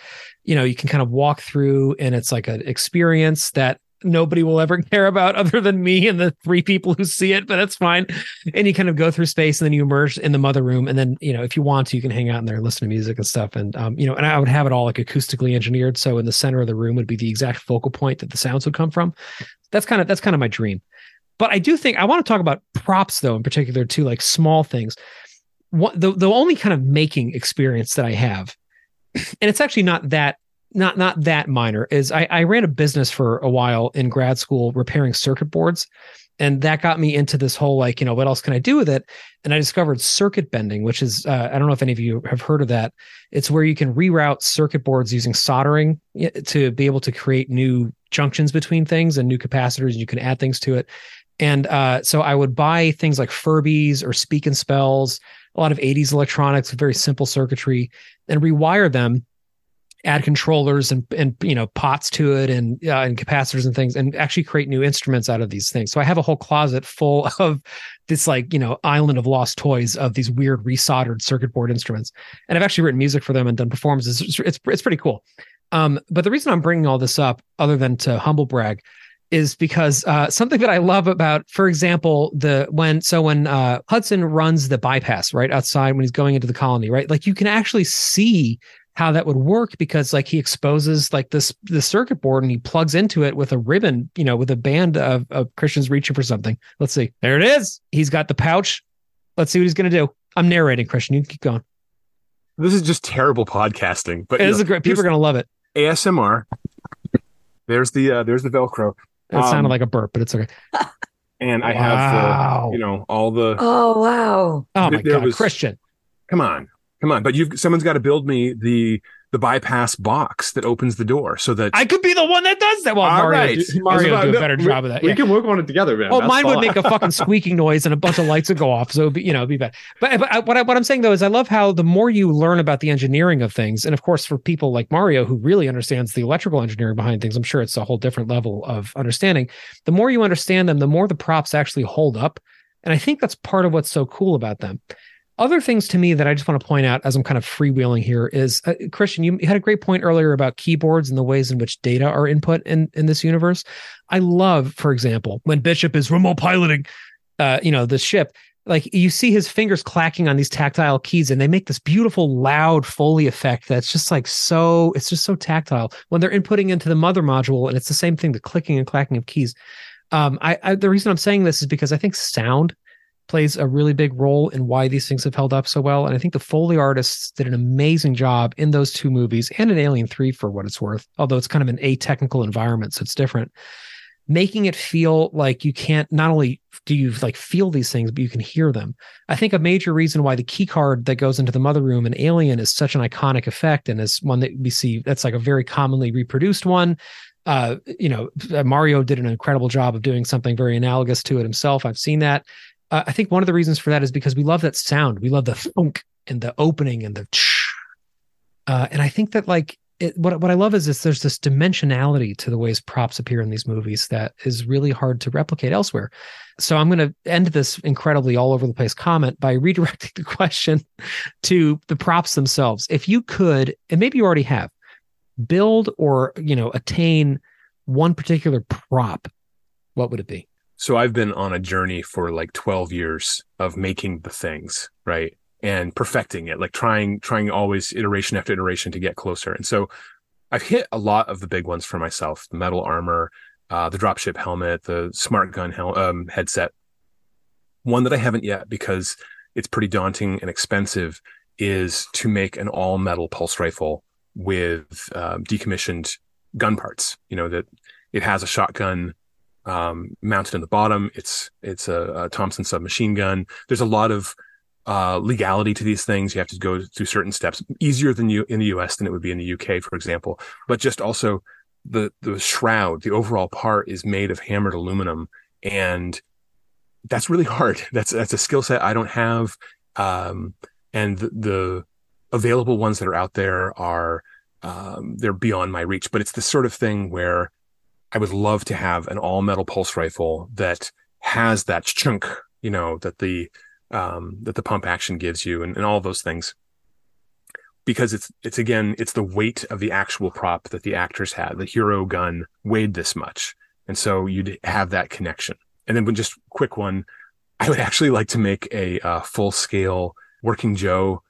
you know, you can kind of walk through, and it's like an experience that nobody will ever care about other than me and the three people who see it, but that's fine. And you kind of go through space, and then you immerse in the mother room. And then, you know, if you want to, you can hang out in there and listen to music and stuff. And, you know, and I would have it all like acoustically engineered. So in the center of the room would be the exact focal point that the sounds would come from. That's kind of my dream. But I do think I want to talk about props though, in particular too, like small things. What, the only kind of making experience that I have, and it's actually not that minor, is I ran a business for a while in grad school repairing circuit boards. And that got me into this whole, like, you know, what else can I do with it? And I discovered circuit bending, which is, I don't know if any of you have heard of that. It's where you can reroute circuit boards using soldering to be able to create new junctions between things and new capacitors, and you can add things to it. And so I would buy things like Furbies or Speak and Spells, a lot of 80s electronics with very simple circuitry, and rewire them, add controllers and you know, pots to it and capacitors and things, and actually create new instruments out of these things. So I have a whole closet full of this, like, you know, island of lost toys of these weird resoldered circuit board instruments. And I've actually written music for them and done performances. It's pretty cool. But the reason I'm bringing all this up, other than to humble brag, is because something that I love about, for example, when Hudson runs the bypass right outside when he's going into the colony, right? Like, you can actually see how that would work, because like he exposes like the circuit board and he plugs into it with a ribbon, you know, with a band of Christian's reaching for something. Let's see. There it is. He's got the pouch. Let's see what he's going to do. I'm narrating, Christian. You can keep going. This is just terrible podcasting, but it is great. People are going to love it. ASMR. There's the Velcro. It sounded like a burp, but it's okay. And I have, you know, all the, oh, wow. Oh my God, Christian. Come on, but someone's got to build me the bypass box that opens the door so that I could be the one that does that. Well, Mario do a better job of that. We can work on it together, man. Oh, that's mine would make a fucking squeaking noise and a bunch of lights would go off. So, it'd be bad. But what I'm saying though is I love how the more you learn about the engineering of things, and of course for people like Mario who really understands the electrical engineering behind things, I'm sure it's a whole different level of understanding. The more you understand them, the more the props actually hold up. And I think that's part of what's so cool about them. Other things to me that I just want to point out as I'm kind of freewheeling here is, Christian, you had a great point earlier about keyboards and the ways in which data are input in this universe. I love, for example, when Bishop is remote piloting, the ship, like you see his fingers clacking on these tactile keys and they make this beautiful, loud Foley effect. That's just like, so it's just so tactile when they're inputting into the mother module. And it's the same thing, the clicking and clacking of keys. The reason I'm saying this is because I think sound plays a really big role in why these things have held up so well. And I think the Foley artists did an amazing job in those two movies and in Alien 3 for what it's worth, although it's kind of an atechnical environment, so it's different. Making it feel like you can't, not only do you like feel these things, but you can hear them. I think a major reason why the key card that goes into the mother room in Alien is such an iconic effect and is one that we see that's like a very commonly reproduced one. Mario did an incredible job of doing something very analogous to it himself. I've seen that. I think one of the reasons for that is because we love that sound. We love the funk and the opening and the and I think that like what I love is this, there's this dimensionality to the ways props appear in these movies that is really hard to replicate elsewhere. So I'm going to end this incredibly all over the place comment by redirecting the question to the props themselves. If you could, and maybe you already have, build or, you know, attain one particular prop, what would it be? So I've been on a journey for like 12 years of making the things, right? And perfecting it, like trying always iteration after iteration to get closer. And so I've hit a lot of the big ones for myself, the metal armor, the dropship helmet, the smart gun headset. One that I haven't yet, because it's pretty daunting and expensive, is to make an all metal pulse rifle with decommissioned gun parts. You know, that it has a shotgun mounted in the bottom. It's a Thompson submachine gun. There's a lot of legality to these things. You have to go through certain steps, easier than you in the US than it would be in the UK, for example. But just also the shroud, the overall part is made of hammered aluminum, and that's really hard. That's a skill set I don't have. And the available ones that are out there are they're beyond my reach. But it's the sort of thing where I would love to have an all metal pulse rifle that has that chunk, you know, that the pump action gives you, and all those things, because it's again, it's the weight of the actual prop that the actors had. The hero gun weighed this much, and so you'd have that connection. And then, just quick one, I would actually like to make a full scale Working Joe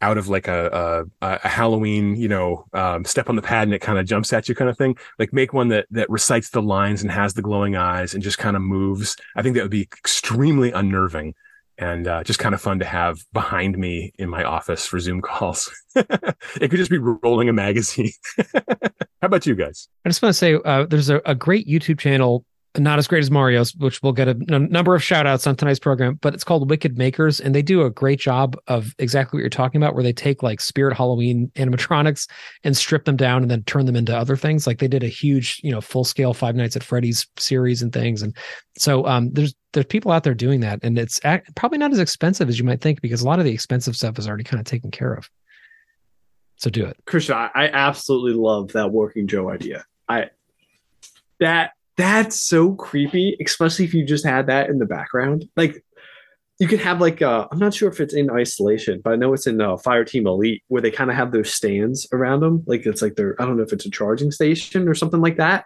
out of like a Halloween, you know, step on the pad and it kind of jumps at you kind of thing. Like make one that recites the lines and has the glowing eyes and just kind of moves. I think that would be extremely unnerving. And just kind of fun to have behind me in my office for Zoom calls. It could just be rolling a magazine. How about you guys? I just want to say there's a great YouTube channel, not as great as Mario's, which will get a number of shout outs on tonight's program, but it's called Wicked Makers. And they do a great job of exactly what you're talking about, where they take like Spirit Halloween animatronics and strip them down and then turn them into other things. Like they did a huge, you know, full scale Five Nights at Freddy's series and things. And so there's people out there doing that, and it's probably not as expensive as you might think, because a lot of the expensive stuff is already kind of taken care of. So do it. Christian, I absolutely love that Working Joe idea. That's so creepy, especially if you just had that in the background. Like you could have like, I'm not sure if it's in Isolation, but I know it's in Fireteam Elite, where they kind of have those stands around them. Like it's like I don't know if it's a charging station or something like that.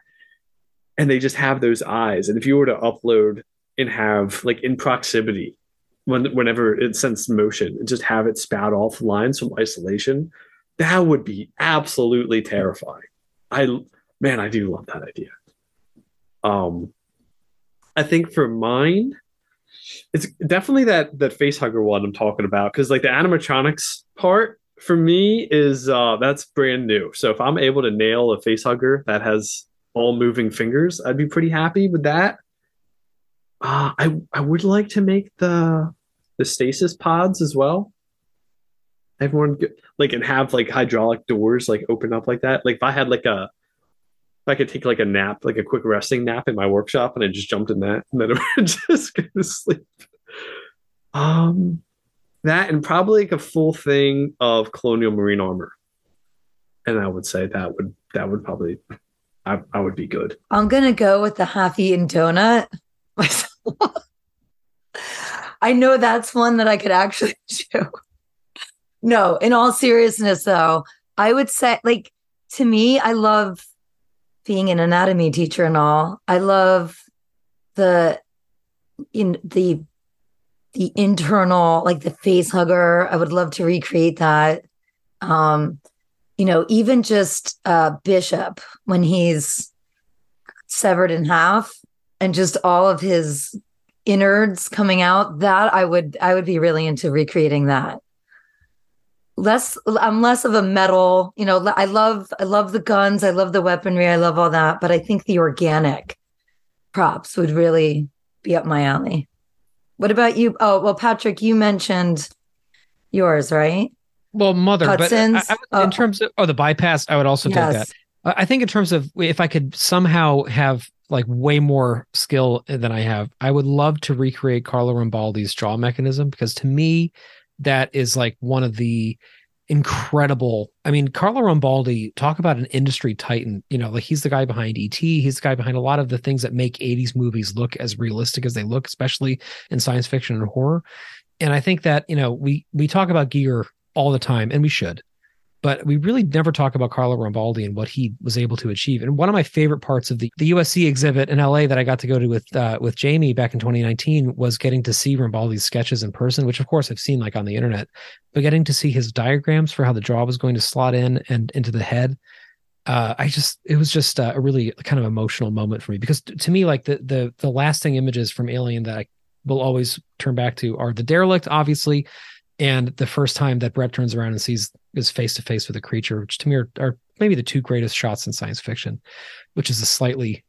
And they just have those eyes. And if you were to upload and have like in proximity, whenever it senses motion, just have it spout off lines from Isolation, that would be absolutely terrifying. I do love that idea. I think for mine, it's definitely that face hugger one I'm talking about, because like the animatronics part for me is that's brand new. So if I'm able to nail a face hugger that has all moving fingers, I'd be pretty happy with that. I would like to make the stasis pods as well. Everyone like, and have like hydraulic doors like open up like that. Like if I had like I could take like a nap, like a quick resting nap in my workshop, and I just jumped in that, and then I would just go to sleep. That, and probably like a full thing of Colonial Marine armor. And I would say that would probably, I would be good. I'm going to go with the half-eaten donut myself. I know that's one that I could actually do. No, in all seriousness though, I would say, like, to me, I love being an anatomy teacher and all, I love the internal, like the face hugger. I would love to recreate that. You know, even just Bishop when he's severed in half and just all of his innards coming out. That I would be really into recreating that. I'm less of a metal, you know, I love the guns. I love the weaponry. I love all that. But I think the organic props would really be up my alley. What about you? Oh, well, Patrick, you mentioned yours, right? Well, Mother, Hudson's, but in terms of the bypass, I would also take that. I think in terms of if I could somehow have like way more skill than I have, I would love to recreate Carlo Rambaldi's jaw mechanism, because to me, that is like one of the incredible, I mean, Carlo Rambaldi, talk about an industry titan, you know, like he's the guy behind ET. He's the guy behind a lot of the things that make 80s movies look as realistic as they look, especially in science fiction and horror. And I think that, you know, we talk about gear all the time, and we should, but we really never talk about Carlo Rambaldi and what he was able to achieve. And one of my favorite parts of the USC exhibit in LA that I got to go to with Jamie back in 2019 was getting to see Rambaldi's sketches in person, which of course I've seen like on the internet, but getting to see his diagrams for how the jaw was going to slot in and into the head. It was just a really kind of emotional moment for me, because to me, like the lasting images from Alien that I will always turn back to are the derelict, obviously, and the first time that Brett turns around and is face to face with a creature, which to me are maybe the two greatest shots in science fiction, which is a slightly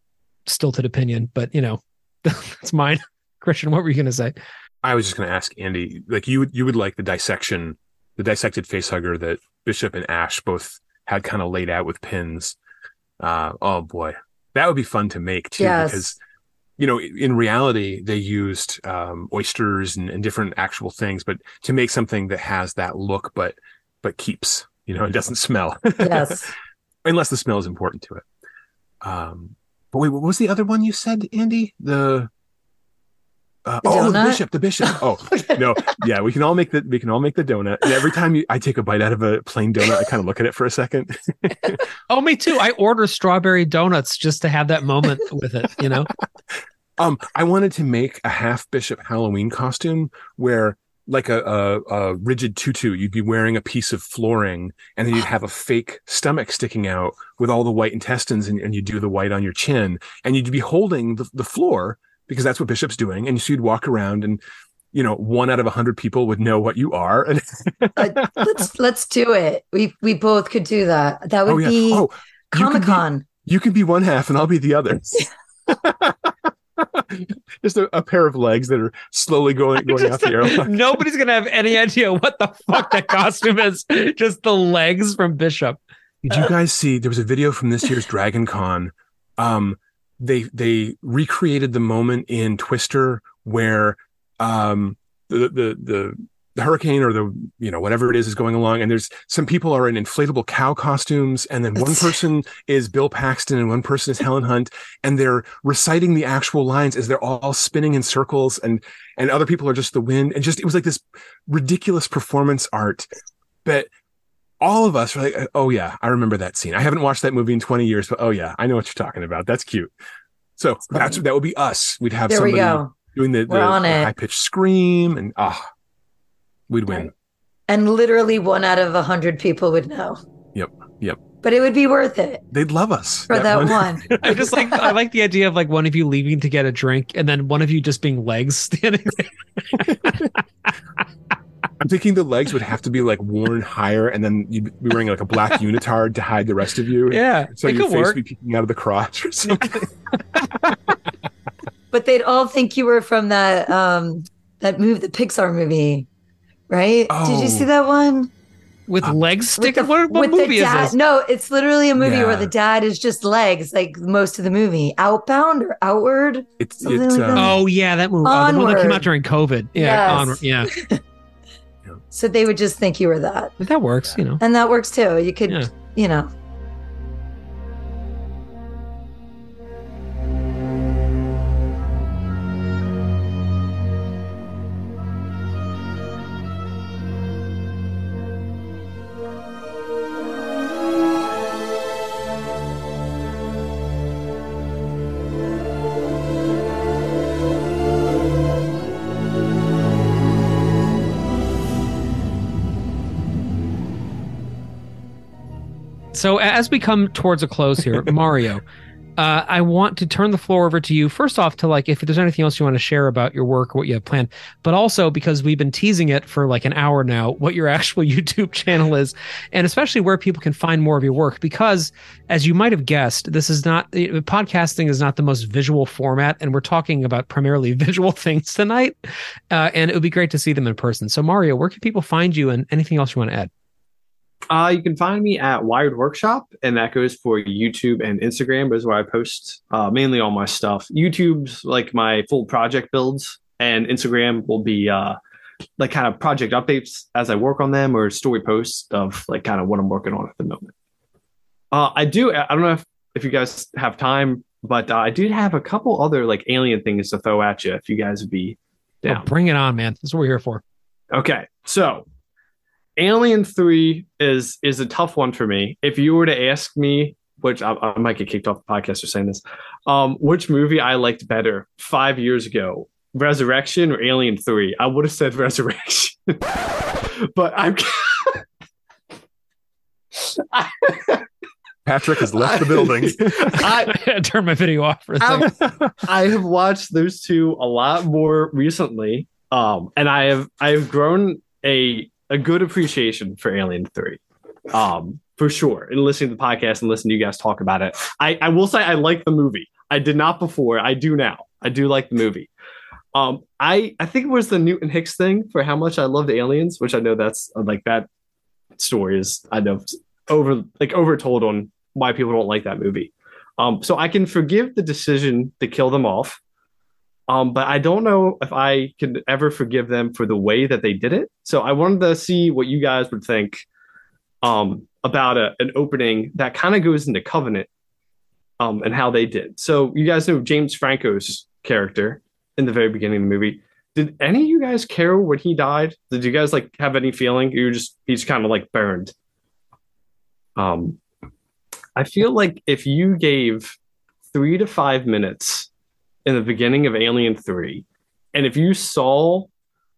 stilted opinion, but you know, that's mine. Christian, what were you going to say? I was just going to ask Andie, like you would like the dissection, the dissected facehugger that Bishop and Ash both had kind of laid out with pins. Oh boy, that would be fun to make too, yes. Because you know, in reality, they used oysters and different actual things, but to make something that has that look, but keeps, you know, it doesn't smell. Yes. Unless the smell is important to it. But wait, what was the other one you said, Andie? The bishop. Oh no, yeah, we can all make the donut. And every time I take a bite out of a plain donut, I kind of look at it for a second. Oh, me too. I order strawberry donuts just to have that moment with it, you know. I wanted to make a half bishop Halloween costume where, like a rigid tutu, you'd be wearing a piece of flooring, and then you'd have a fake stomach sticking out with all the white intestines, and you do the white on your chin, and you'd be holding the floor. Because that's what Bishop's doing. And so you'd walk around and, you know, 1 out of 100 people would know what you are. And let's do it. We both could do that. That would be Comic-Con. You could be one half and I'll be the other. Just a pair of legs that are slowly going out the airlock. Nobody's going to have any idea what the fuck that costume is. Just the legs from Bishop. Did you guys see, there was a video from this year's Dragon Con. They recreated the moment in Twister where the hurricane or the, you know, whatever it is going along, and there's some people are in inflatable cow costumes, and then one person is Bill Paxton and one person is Helen Hunt, and they're reciting the actual lines as they're all spinning in circles, and other people are just the wind, and just it was like this ridiculous performance art. But all of us were like, oh yeah, I remember that scene. I haven't watched that movie in 20 years, but oh yeah, I know what you're talking about. That's cute. So that would be us. We'd have somebody doing the high-pitched scream, and we'd win. And literally 1 out of 100 people would know. Yep. But it would be worth it. They'd love us. For that one. I like the idea of like one of you leaving to get a drink and then one of you just being legs standing there. I'm thinking the legs would have to be like worn higher, and then you'd be wearing like a black unitard to hide the rest of you. Yeah, so your face would be peeking out of the crotch or something. But they'd all think you were from that movie, the Pixar movie, right? Oh. Did you see that one with legs sticking? What movie is this? No, it's literally a movie where the dad is just legs, like most of the movie. Outbound or Outward? It's like that. Oh yeah, that movie. The one that came out during COVID. Yeah, Onward, yeah. So they would just think you were that. But that works, you know. And that works too. You could, you know. So as we come towards a close here, Mario, I want to turn the floor over to you. First off, to like if there's anything else you want to share about your work or what you have planned, but also because we've been teasing it for like an hour now, what your actual YouTube channel is, and especially where people can find more of your work. Because as you might have guessed, podcasting is not the most visual format, and we're talking about primarily visual things tonight. And it would be great to see them in person. So Mario, where can people find you, and anything else you want to add? You can find me at Wired Workshop, and that goes for YouTube and Instagram, but is where I post mainly all my stuff. YouTube's like my full project builds, and Instagram will be like kind of project updates as I work on them, or story posts of like kind of what I'm working on at the moment. I don't know if you guys have time, but I do have a couple other like alien things to throw at you if you guys would be down. Oh, bring it on, man. That's what we're here for. Okay, so Alien 3 is a tough one for me. If you were to ask me, which I might get kicked off the podcast for saying this, which movie I liked better 5 years ago, Resurrection or Alien 3, I would have said Resurrection. But I'm... Patrick has left the building. I turned my video off for a second. I have watched those two a lot more recently, and I have grown a good appreciation for Alien 3, for sure. And listening to the podcast and listening to you guys talk about it, I will say I like the movie. I did not before. I do now. I do like the movie. I think it was the Newton Hicks thing for how much I loved Aliens, which I know that's like that story is I know overtold on why people don't like that movie. So I can forgive the decision to kill them off. But I don't know if I can ever forgive them for the way that they did it. So I wanted to see what you guys would think about an opening that kind of goes into Covenant and how they did. So you guys know James Franco's character in the very beginning of the movie. Did any of you guys care when he died? Did you guys like have any feeling? He's kind of like burned. I feel like if you gave 3 to 5 minutes in the beginning of Alien 3, and if you saw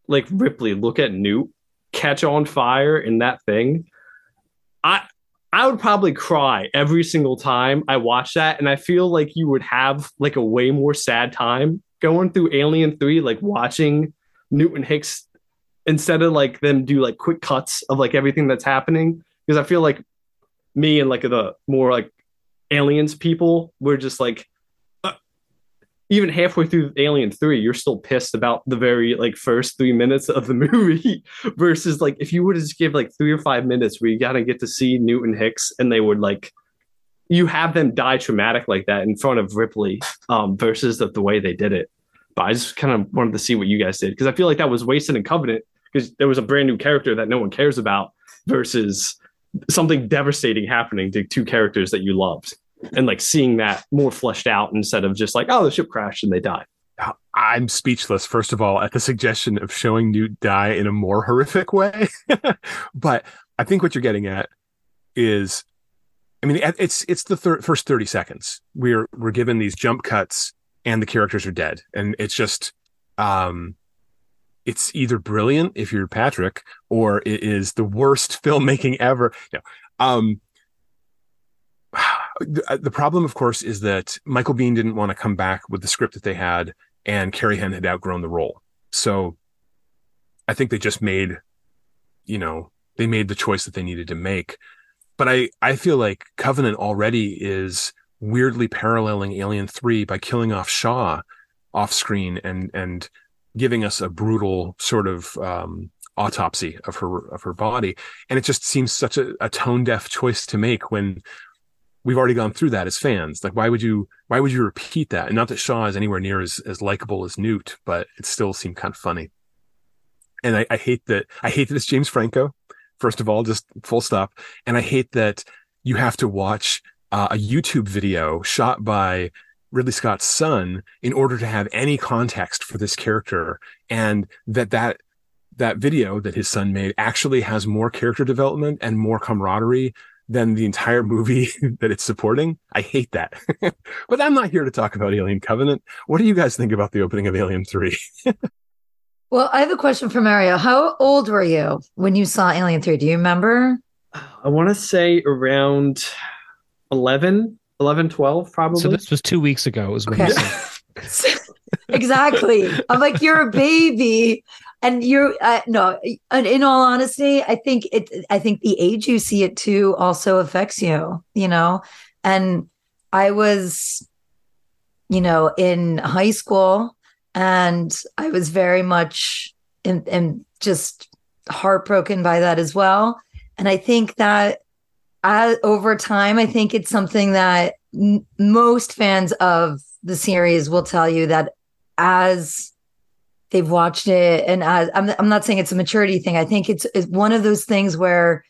like Ripley look at Newt catch on fire in that thing, I would probably cry every single time I watch that. And I feel like you would have like a way more sad time going through Alien 3, like watching Newt and Hicks instead of like them do like quick cuts of like everything that's happening. Because I feel like me and like the more like Aliens people were just like, even halfway through Alien 3, you're still pissed about the very like first 3 minutes of the movie versus like if you were to just give like 3 or 5 minutes where you gotta get to see Newt and Hicks and they would like you have them die traumatic like that in front of Ripley versus the way they did it. But I just kind of wanted to see what you guys did because I feel like that was wasted in Covenant because there was a brand new character that no one cares about versus something devastating happening to two characters that you loved. And like seeing that more fleshed out instead of just like, oh, the ship crashed and they died. I'm speechless, first of all, at the suggestion of showing Newt die in a more horrific way. But I think what you're getting at is, I mean, it's the first 30 seconds. We're given these jump cuts and the characters are dead. And it's just, it's either brilliant if you're Patrick or it is the worst filmmaking ever. No. The problem, of course, is that Michael Biehn didn't want to come back with the script that they had, and Carrie Henn had outgrown the role. So I think they just made, they made the choice that they needed to make. But I feel like Covenant already is weirdly paralleling Alien 3 by killing off Shaw off screen and giving us a brutal sort of autopsy of her body. And it just seems such a tone-deaf choice to make when we've already gone through that as fans. Like, why would you repeat that? And not that Shaw is anywhere near as likable as Newt, but it still seemed kind of funny. And I hate that it's James Franco, first of all, just full stop. And I hate that you have to watch a YouTube video shot by Ridley Scott's son in order to have any context for this character. And that video that his son made actually has more character development and more camaraderie than the entire movie that it's supporting. I hate that. But I'm not here to talk about Alien Covenant. What do you guys think about the opening of Alien 3? Well, I have a question for Mario. How old were you when you saw Alien 3? Do you remember? I want to say around 11, 12, probably. So this was 2 weeks ago. Was when you said. Exactly. I'm like, you're a baby. And you're no. And in all honesty, I think the age you see it too also affects you. And I was, in high school, and I was very much and just heartbroken by that as well. And I think that over time, I think it's something that most fans of the series will tell you that as they've watched it, and I'm not saying it's a maturity thing. I think it's one of those things where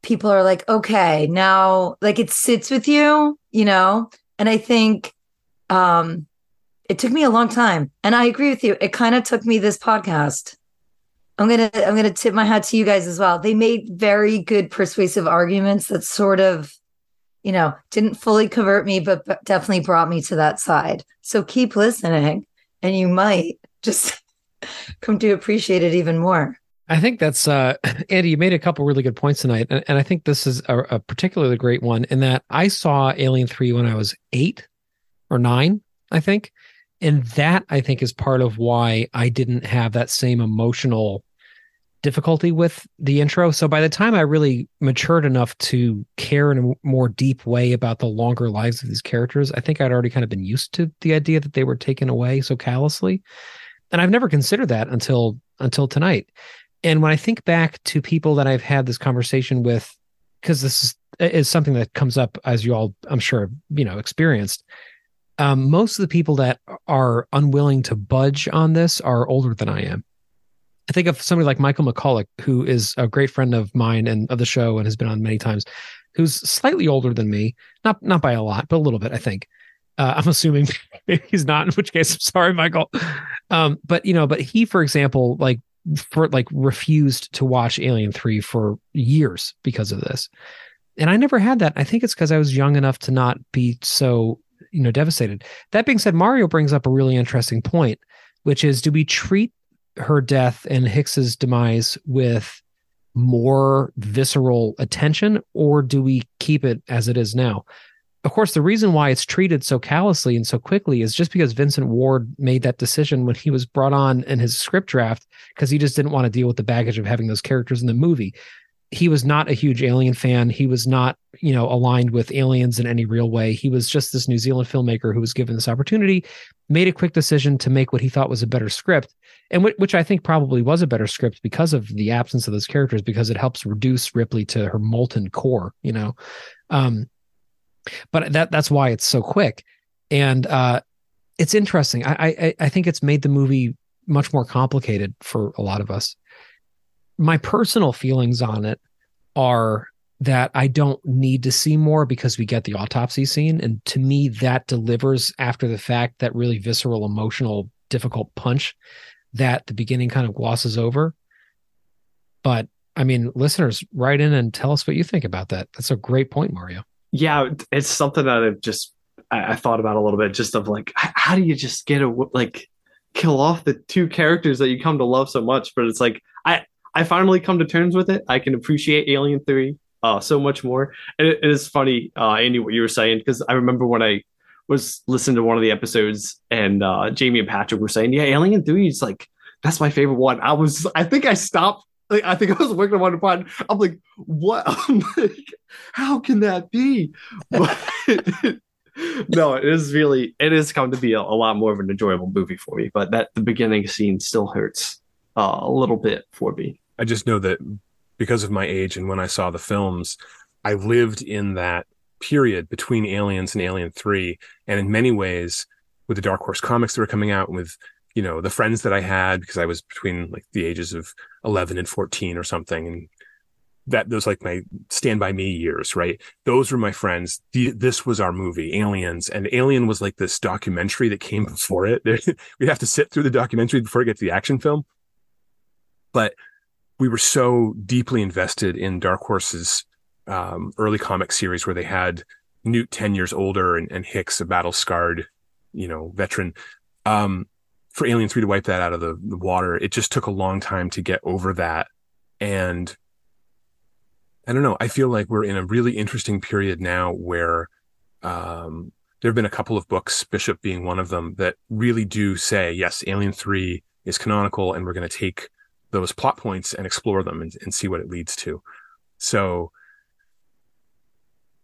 people are like, okay, now like it sits with you, and I think it took me a long time. And I agree with you. It kind of took me this podcast. I'm gonna tip my hat to you guys as well. They made very good persuasive arguments that sort of, didn't fully convert me, but definitely brought me to that side. So keep listening and you might just come to appreciate it even more. I think that's, Andie, you made a couple really good points tonight. And I think this is a particularly great one in that I saw Alien 3 when I was 8 or 9, I think. And that, I think, is part of why I didn't have that same emotional difficulty with the intro. So by the time I really matured enough to care in a more deep way about the longer lives of these characters, I think I'd already kind of been used to the idea that they were taken away so callously. And I've never considered that until tonight. And when I think back to people that I've had this conversation with, because this is something that comes up, as you all, I'm sure, you know, experienced. Most of the people that are unwilling to budge on this are older than I am. I think of somebody like Michael McCulloch, who is a great friend of mine and of the show and has been on many times, who's slightly older than me, not by a lot, but a little bit, I think. I'm assuming he's not, in which case, I'm sorry, Michael. But he, for example, refused to watch Alien 3 for years because of this. And I never had that. I think it's because I was young enough to not be so, devastated. That being said, Mario brings up a really interesting point, which is, do we treat her death and Hicks's demise with more visceral attention, or do we keep it as it is now? Of course, the reason why it's treated so callously and so quickly is just because Vincent Ward made that decision when he was brought on in his script draft, because he just didn't want to deal with the baggage of having those characters in the movie. He was not a huge Alien fan. He was not, aligned with aliens in any real way. He was just this New Zealand filmmaker who was given this opportunity, made a quick decision to make what he thought was a better script, and which I think probably was a better script because of the absence of those characters, because it helps reduce Ripley to her molten core, But that's why it's so quick. And it's interesting. I think it's made the movie much more complicated for a lot of us. My personal feelings on it are that I don't need to see more because we get the autopsy scene. And to me, that delivers after the fact that really visceral, emotional, difficult punch that the beginning kind of glosses over. But I mean, listeners, write in and tell us what you think about that. That's a great point, Mario. Yeah, it's something that I thought about a little bit, just of like, how do you just get kill off the two characters that you come to love so much? But it's like, I finally come to terms with it. I can appreciate Alien 3 so much more. And it is funny, Andy, what you were saying, because I remember when I was listening to one of the episodes and Jamie and Patrick were saying, yeah, Alien 3 is like, that's my favorite one. I think I was working on one part. I'm like, what? I'm like, how can that be? But no, it has come to be a lot more of an enjoyable movie for me. But the beginning scene still hurts a little bit for me. I just know that because of my age and when I saw the films, I lived in that period between Aliens and Alien 3. And in many ways, with the Dark Horse comics that were coming out, with the friends that I had, because I was between the ages of 11 and 14 or something. And those my Stand By Me years, right? Those were my friends. This was our movie, Aliens. And Alien was like this documentary that came before it. We'd have to sit through the documentary before it gets to the action film. But we were so deeply invested in Dark Horse's early comic series, where they had Newt 10 years older and Hicks, a battle-scarred, veteran. For Alien 3 to wipe that out of the water, it just took a long time to get over that. And I don't know, I feel like we're in a really interesting period now where there have been a couple of books, Bishop being one of them, that really do say, yes, Alien 3 is canonical, and we're going to take those plot points and explore them and see what it leads to. So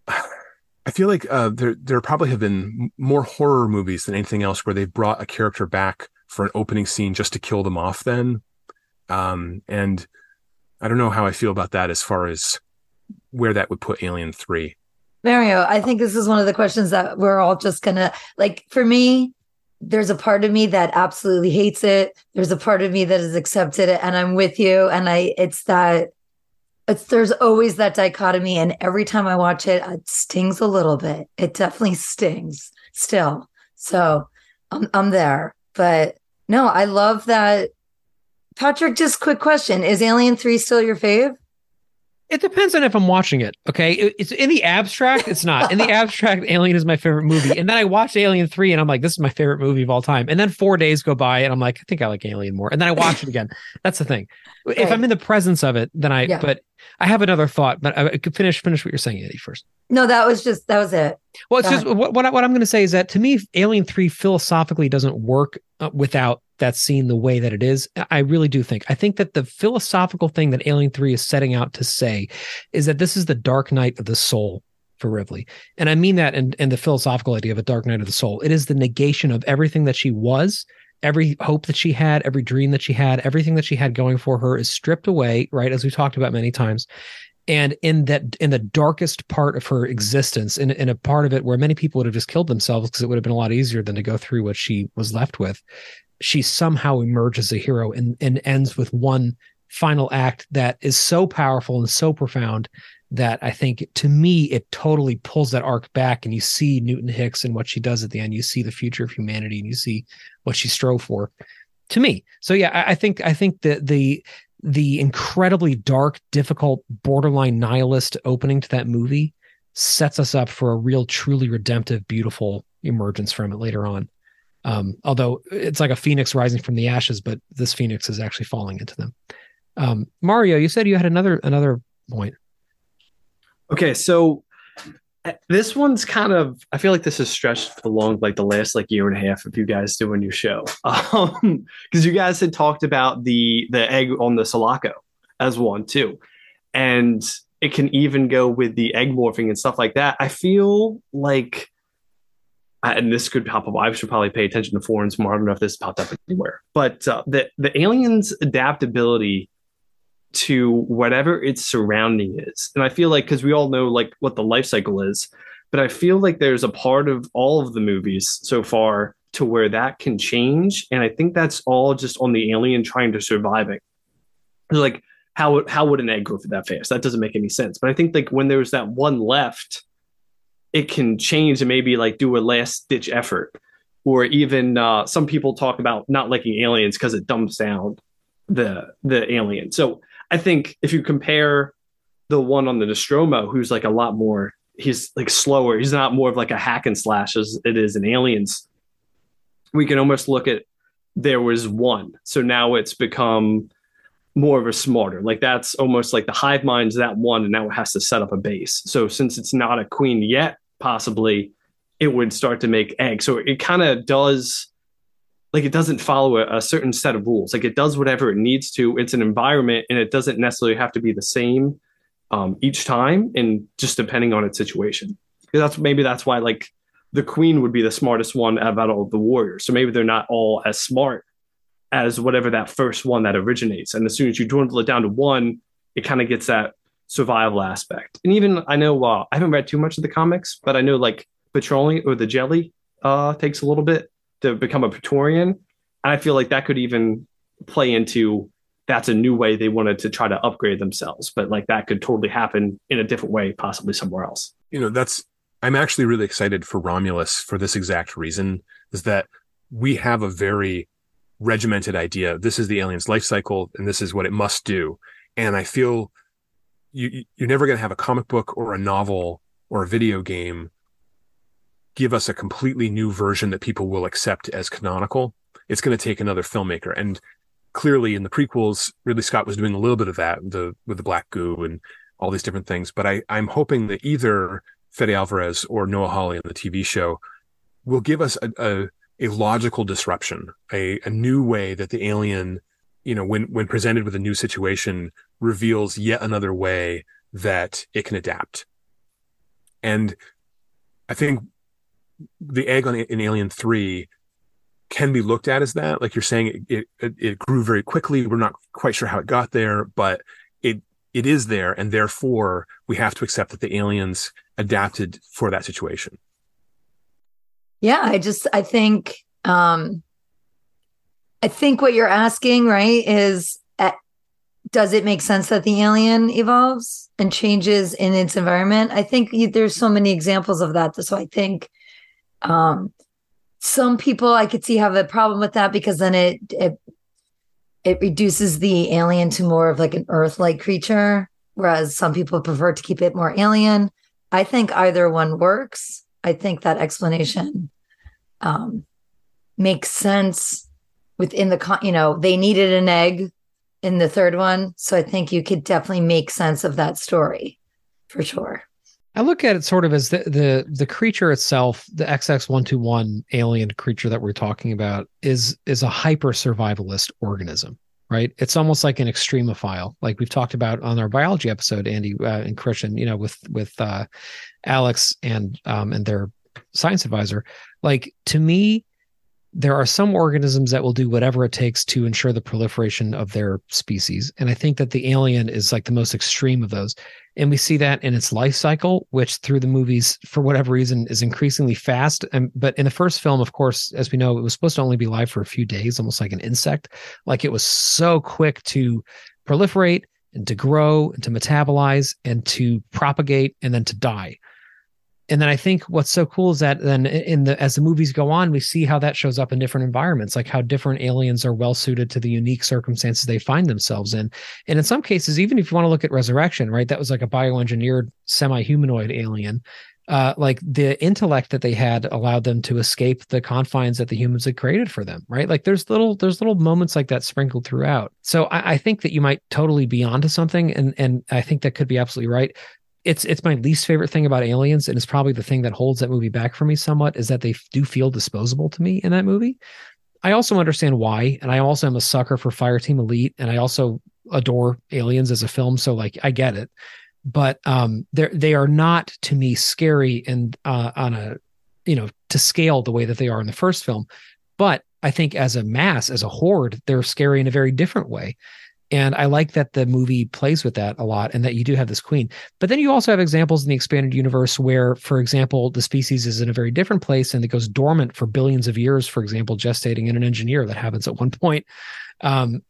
I feel like there probably have been more horror movies than anything else where they brought a character back for an opening scene just to kill them off then. And I don't know how I feel about that as far as where that would put Alien 3. Mario, I think this is one of the questions that we're all just going to, for me, there's a part of me that absolutely hates it. There's a part of me that has accepted it, and I'm with you. And there's always that dichotomy. And every time I watch it, it stings a little bit. It definitely stings still. So I'm there. But no, I love that. Patrick, just quick question. Is Alien 3 still your fave? It depends on if I'm watching it, okay? It's in the abstract, it's not. In the abstract, Alien is my favorite movie. And then I watch Alien 3 and I'm like, this is my favorite movie of all time. And then 4 days go by and I'm like, I think I like Alien more. And then I watch it again. That's the thing. Right. If I'm in the presence of it, then yeah. But I have another thought, but I could finish what you're saying, Andy, first. No, that was it. Well, it's just what I'm going to say is that, to me, Alien 3 philosophically doesn't work without that scene the way that it is. I really do think. I think that the philosophical thing that Alien 3 is setting out to say is that this is the dark night of the soul for Ripley. And I mean that in the philosophical idea of a dark night of the soul. It is the negation of everything that she was, every hope that she had, every dream that she had, everything that she had going for her is stripped away, right? As we've talked about many times. And in the darkest part of her existence, in a part of it where many people would have just killed themselves because it would have been a lot easier than to go through what she was left with, she somehow emerges a hero and ends with one final act that is so powerful and so profound that I think, to me, it totally pulls that arc back, and you see Newton Hicks and what she does at the end. You see the future of humanity, and you see what she strove for, to me. So yeah, I think that the incredibly dark, difficult, borderline nihilist opening to that movie sets us up for a real, truly redemptive, beautiful emergence from it later on. Although it's like a phoenix rising from the ashes, but this phoenix is actually falling into them. Mario, you said you had another point. Okay, so this one's kind of, I feel like this is stretched for the long, like the last like year and a half of you guys doing your show, because you guys had talked about the egg on the Sulaco as one too, and it can even go with the egg morphing and stuff like that. I feel like, and this could pop up, I should probably pay attention to forums more. I don't know if this popped up anywhere, but the aliens' adaptability to whatever its surrounding is. And I feel like, because we all know like what the life cycle is, but I feel like there's a part of all of the movies so far to where that can change. And I think that's all just on the alien trying to survive it. Like, how would an egg go for that fast? That doesn't make any sense. But I think like when there's that one left, it can change and maybe like do a last ditch effort. Or even some people talk about not liking aliens because it dumbs down the alien. So I think if you compare the one on the Nostromo, who's like a lot more, he's like slower. He's not more of like a hack and slash as it is in Aliens. We can almost look at there was one. So now it's become more of a smarter, like that's almost like the hive mind's that one, and now it has to set up a base. So since it's not a queen yet, possibly it would start to make eggs. So it kind of does, like it doesn't follow a certain set of rules. Like it does whatever it needs to. It's an environment, and it doesn't necessarily have to be the same each time, and just depending on its situation. That's why like the queen would be the smartest one out of the warriors. So maybe they're not all as smart as whatever that first one that originates. And as soon as you dwindle it down to one, it kind of gets that survival aspect. And even I know I haven't read too much of the comics, but I know like Petroleum or the jelly takes a little bit to become a Praetorian. And I feel like that could even play into, that's a new way they wanted to try to upgrade themselves. But like that could totally happen in a different way, possibly somewhere else. You know, I'm actually really excited for Romulus for this exact reason, is that we have a very regimented idea. This is the alien's life cycle, and this is what it must do. And I feel you're never going to have a comic book or a novel or a video game give us a completely new version that people will accept as canonical. It's going to take another filmmaker. And clearly in the prequels, Ridley Scott was doing a little bit of that with the black goo and all these different things. But I'm hoping that either Fede Alvarez or Noah Hawley on the TV show will give us a logical disruption, a new way that the alien, you know, when presented with a new situation, reveals yet another way that it can adapt. And I think the egg in Alien 3 can be looked at as that. Like you're saying, it grew very quickly. We're not quite sure how it got there, but it is there. And therefore, we have to accept that the aliens adapted for that situation. Yeah, I think what you're asking, right, is does it make sense that the alien evolves and changes in its environment? I think there's so many examples of that. So I think some people I could see have a problem with that, because then it reduces the alien to more of like an Earth-like creature, whereas some people prefer to keep it more alien. I think either one works. I think that explanation makes sense within the, you know, they needed an egg in the third one. So I think you could definitely make sense of that story for sure. I look at it sort of as the creature itself, the XX121 alien creature that we're talking about is a hyper survivalist organism, right? It's almost like an extremophile, like we've talked about on our biology episode, Andie and Christian, you know, with Alex and their science advisor. Like, to me, there are some organisms that will do whatever it takes to ensure the proliferation of their species. And I think that the alien is like the most extreme of those. And we see that in its life cycle, which through the movies, for whatever reason, is increasingly fast. But in the first film, of course, as we know, it was supposed to only be live for a few days, almost like an insect. Like, it was so quick to proliferate and to grow and to metabolize and to propagate and then to die. And then I think what's so cool is that then as the movies go on, we see how that shows up in different environments, like how different aliens are well suited to the unique circumstances they find themselves in. And in some cases, even if you want to look at Resurrection, right, that was like a bioengineered semi-humanoid alien. Like, the intellect that they had allowed them to escape the confines that the humans had created for them, right? Like, there's little moments like that sprinkled throughout. So I think that you might totally be onto something, and I think that could be absolutely right. It's my least favorite thing about Aliens, and it's probably the thing that holds that movie back for me somewhat, is that they do feel disposable to me in that movie. I also understand why, and I also am a sucker for Fireteam Elite, and I also adore Aliens as a film, so like, I get it. But they are not, to me, scary and on a, you know, to scale the way that they are in the first film. But I think as a mass, as a horde, they're scary in a very different way. And I like that the movie plays with that a lot, and that you do have this queen. But then you also have examples in the expanded universe where, for example, the species is in a very different place and it goes dormant for billions of years, for example, gestating in an engineer. That happens at one point.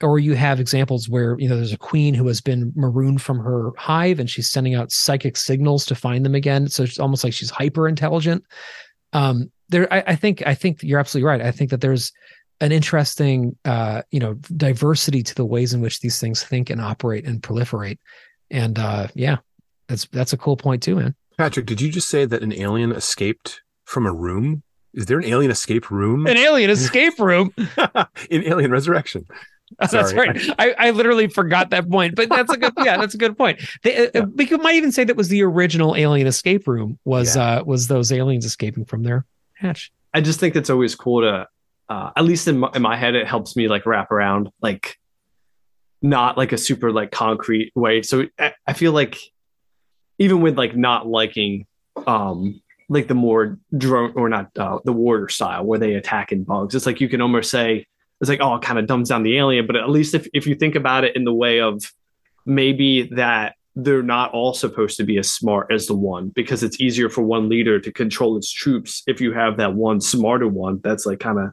Or you have examples where, you know, there's a queen who has been marooned from her hive and she's sending out psychic signals to find them again. So it's almost like she's hyper intelligent. I think you're absolutely right. I think that there's an interesting, diversity to the ways in which these things think and operate and proliferate. And that's a cool point too, man. Patrick, did you just say that an alien escaped from a room? Is there an alien escape room? An alien escape room in Alien Resurrection. Sorry. That's right. I literally forgot that point, but that's a good, that's a good point. We might even say that was the original Alien escape room was those aliens escaping from their hatch. I just think it's always cool to, at least in my head, it helps me like wrap around, like not like a super like concrete way. So I feel like even with like not liking like the more drone or not the warrior style where they attack in bugs, it's like you can almost say it's like, oh, it kind of dumbs down the alien. But at least if you think about it in the way of maybe that they're not all supposed to be as smart as the one, because it's easier for one leader to control its troops if you have that one smarter one that's like kind of.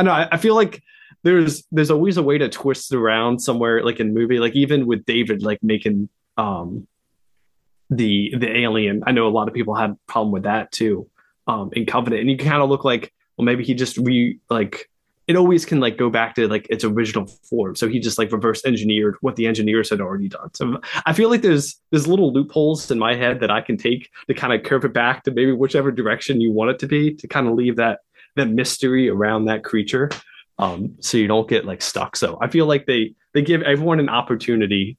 I know. I feel like there's always a way to twist around somewhere, like in movie, like even with David, like making the alien. I know a lot of people had a problem with that too in Covenant, and you kind of look like, well, maybe he just it always can like go back to like its original form. So he just like reverse engineered what the engineers had already done. So I feel like there's little loopholes in my head that I can take to kind of curve it back to maybe whichever direction you want it to be, to kind of leave that mystery around that creature, so you don't get like stuck. So I feel like they give everyone an opportunity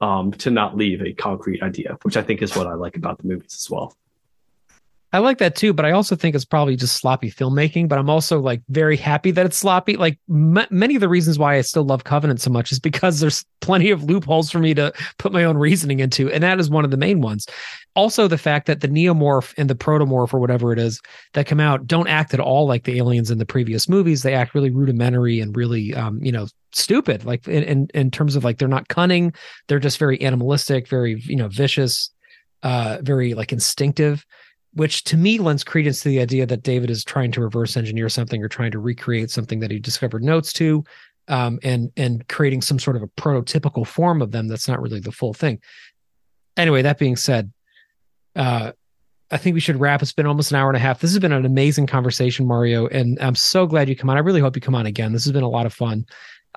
to not leave a concrete idea, which I think is what I like about the movies as well. I like that too, but I also think it's probably just sloppy filmmaking, but I'm also like very happy that it's sloppy. Like many of the reasons why I still love Covenant so much is because there's plenty of loopholes for me to put my own reasoning into. And that is one of the main ones. Also, the fact that the neomorph and the protomorph or whatever it is that come out don't act at all like the aliens in the previous movies. They act really rudimentary and really, stupid, like in terms of like, they're not cunning. They're just very animalistic, very, vicious, very like instinctive, which to me lends credence to the idea that David is trying to reverse engineer something or trying to recreate something that he discovered notes to, and creating some sort of a prototypical form of them that's not really the full thing. Anyway, that being said, I think we should wrap. It's been almost an hour and a half. This has been an amazing conversation, Mario, and I'm so glad you come on. I really hope you come on again. This has been a lot of fun.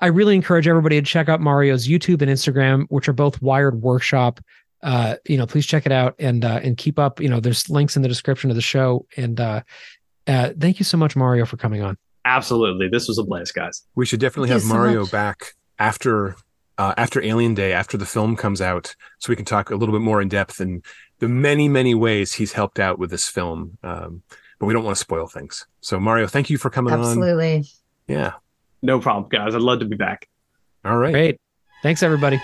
I really encourage everybody to check out Mario's YouTube and Instagram, which are both Wired Workshop. Please check it out and keep up. There's links in the description of the show. And thank you so much, Mario, for coming on. Absolutely. This was a blast, guys. We should definitely have Mario back after after Alien Day, after the film comes out, so we can talk a little bit more in depth and the many, many ways he's helped out with this film. But we don't want to spoil things. So Mario, thank you for coming on. Absolutely. Yeah. No problem, guys. I'd love to be back. All right. Great. Thanks, everybody.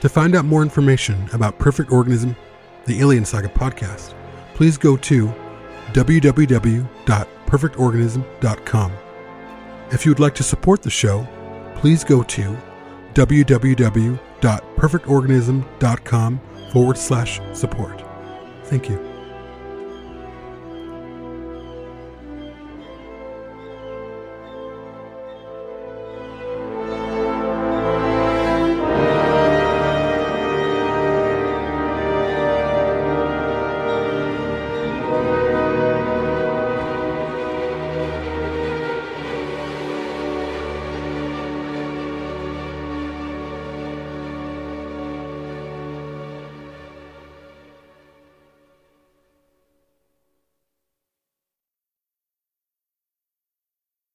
To find out more information about Perfect Organism, the Alien Saga podcast, please go to www.perfectorganism.com. If you would like to support the show, please go to www.perfectorganism.com/support. Thank you.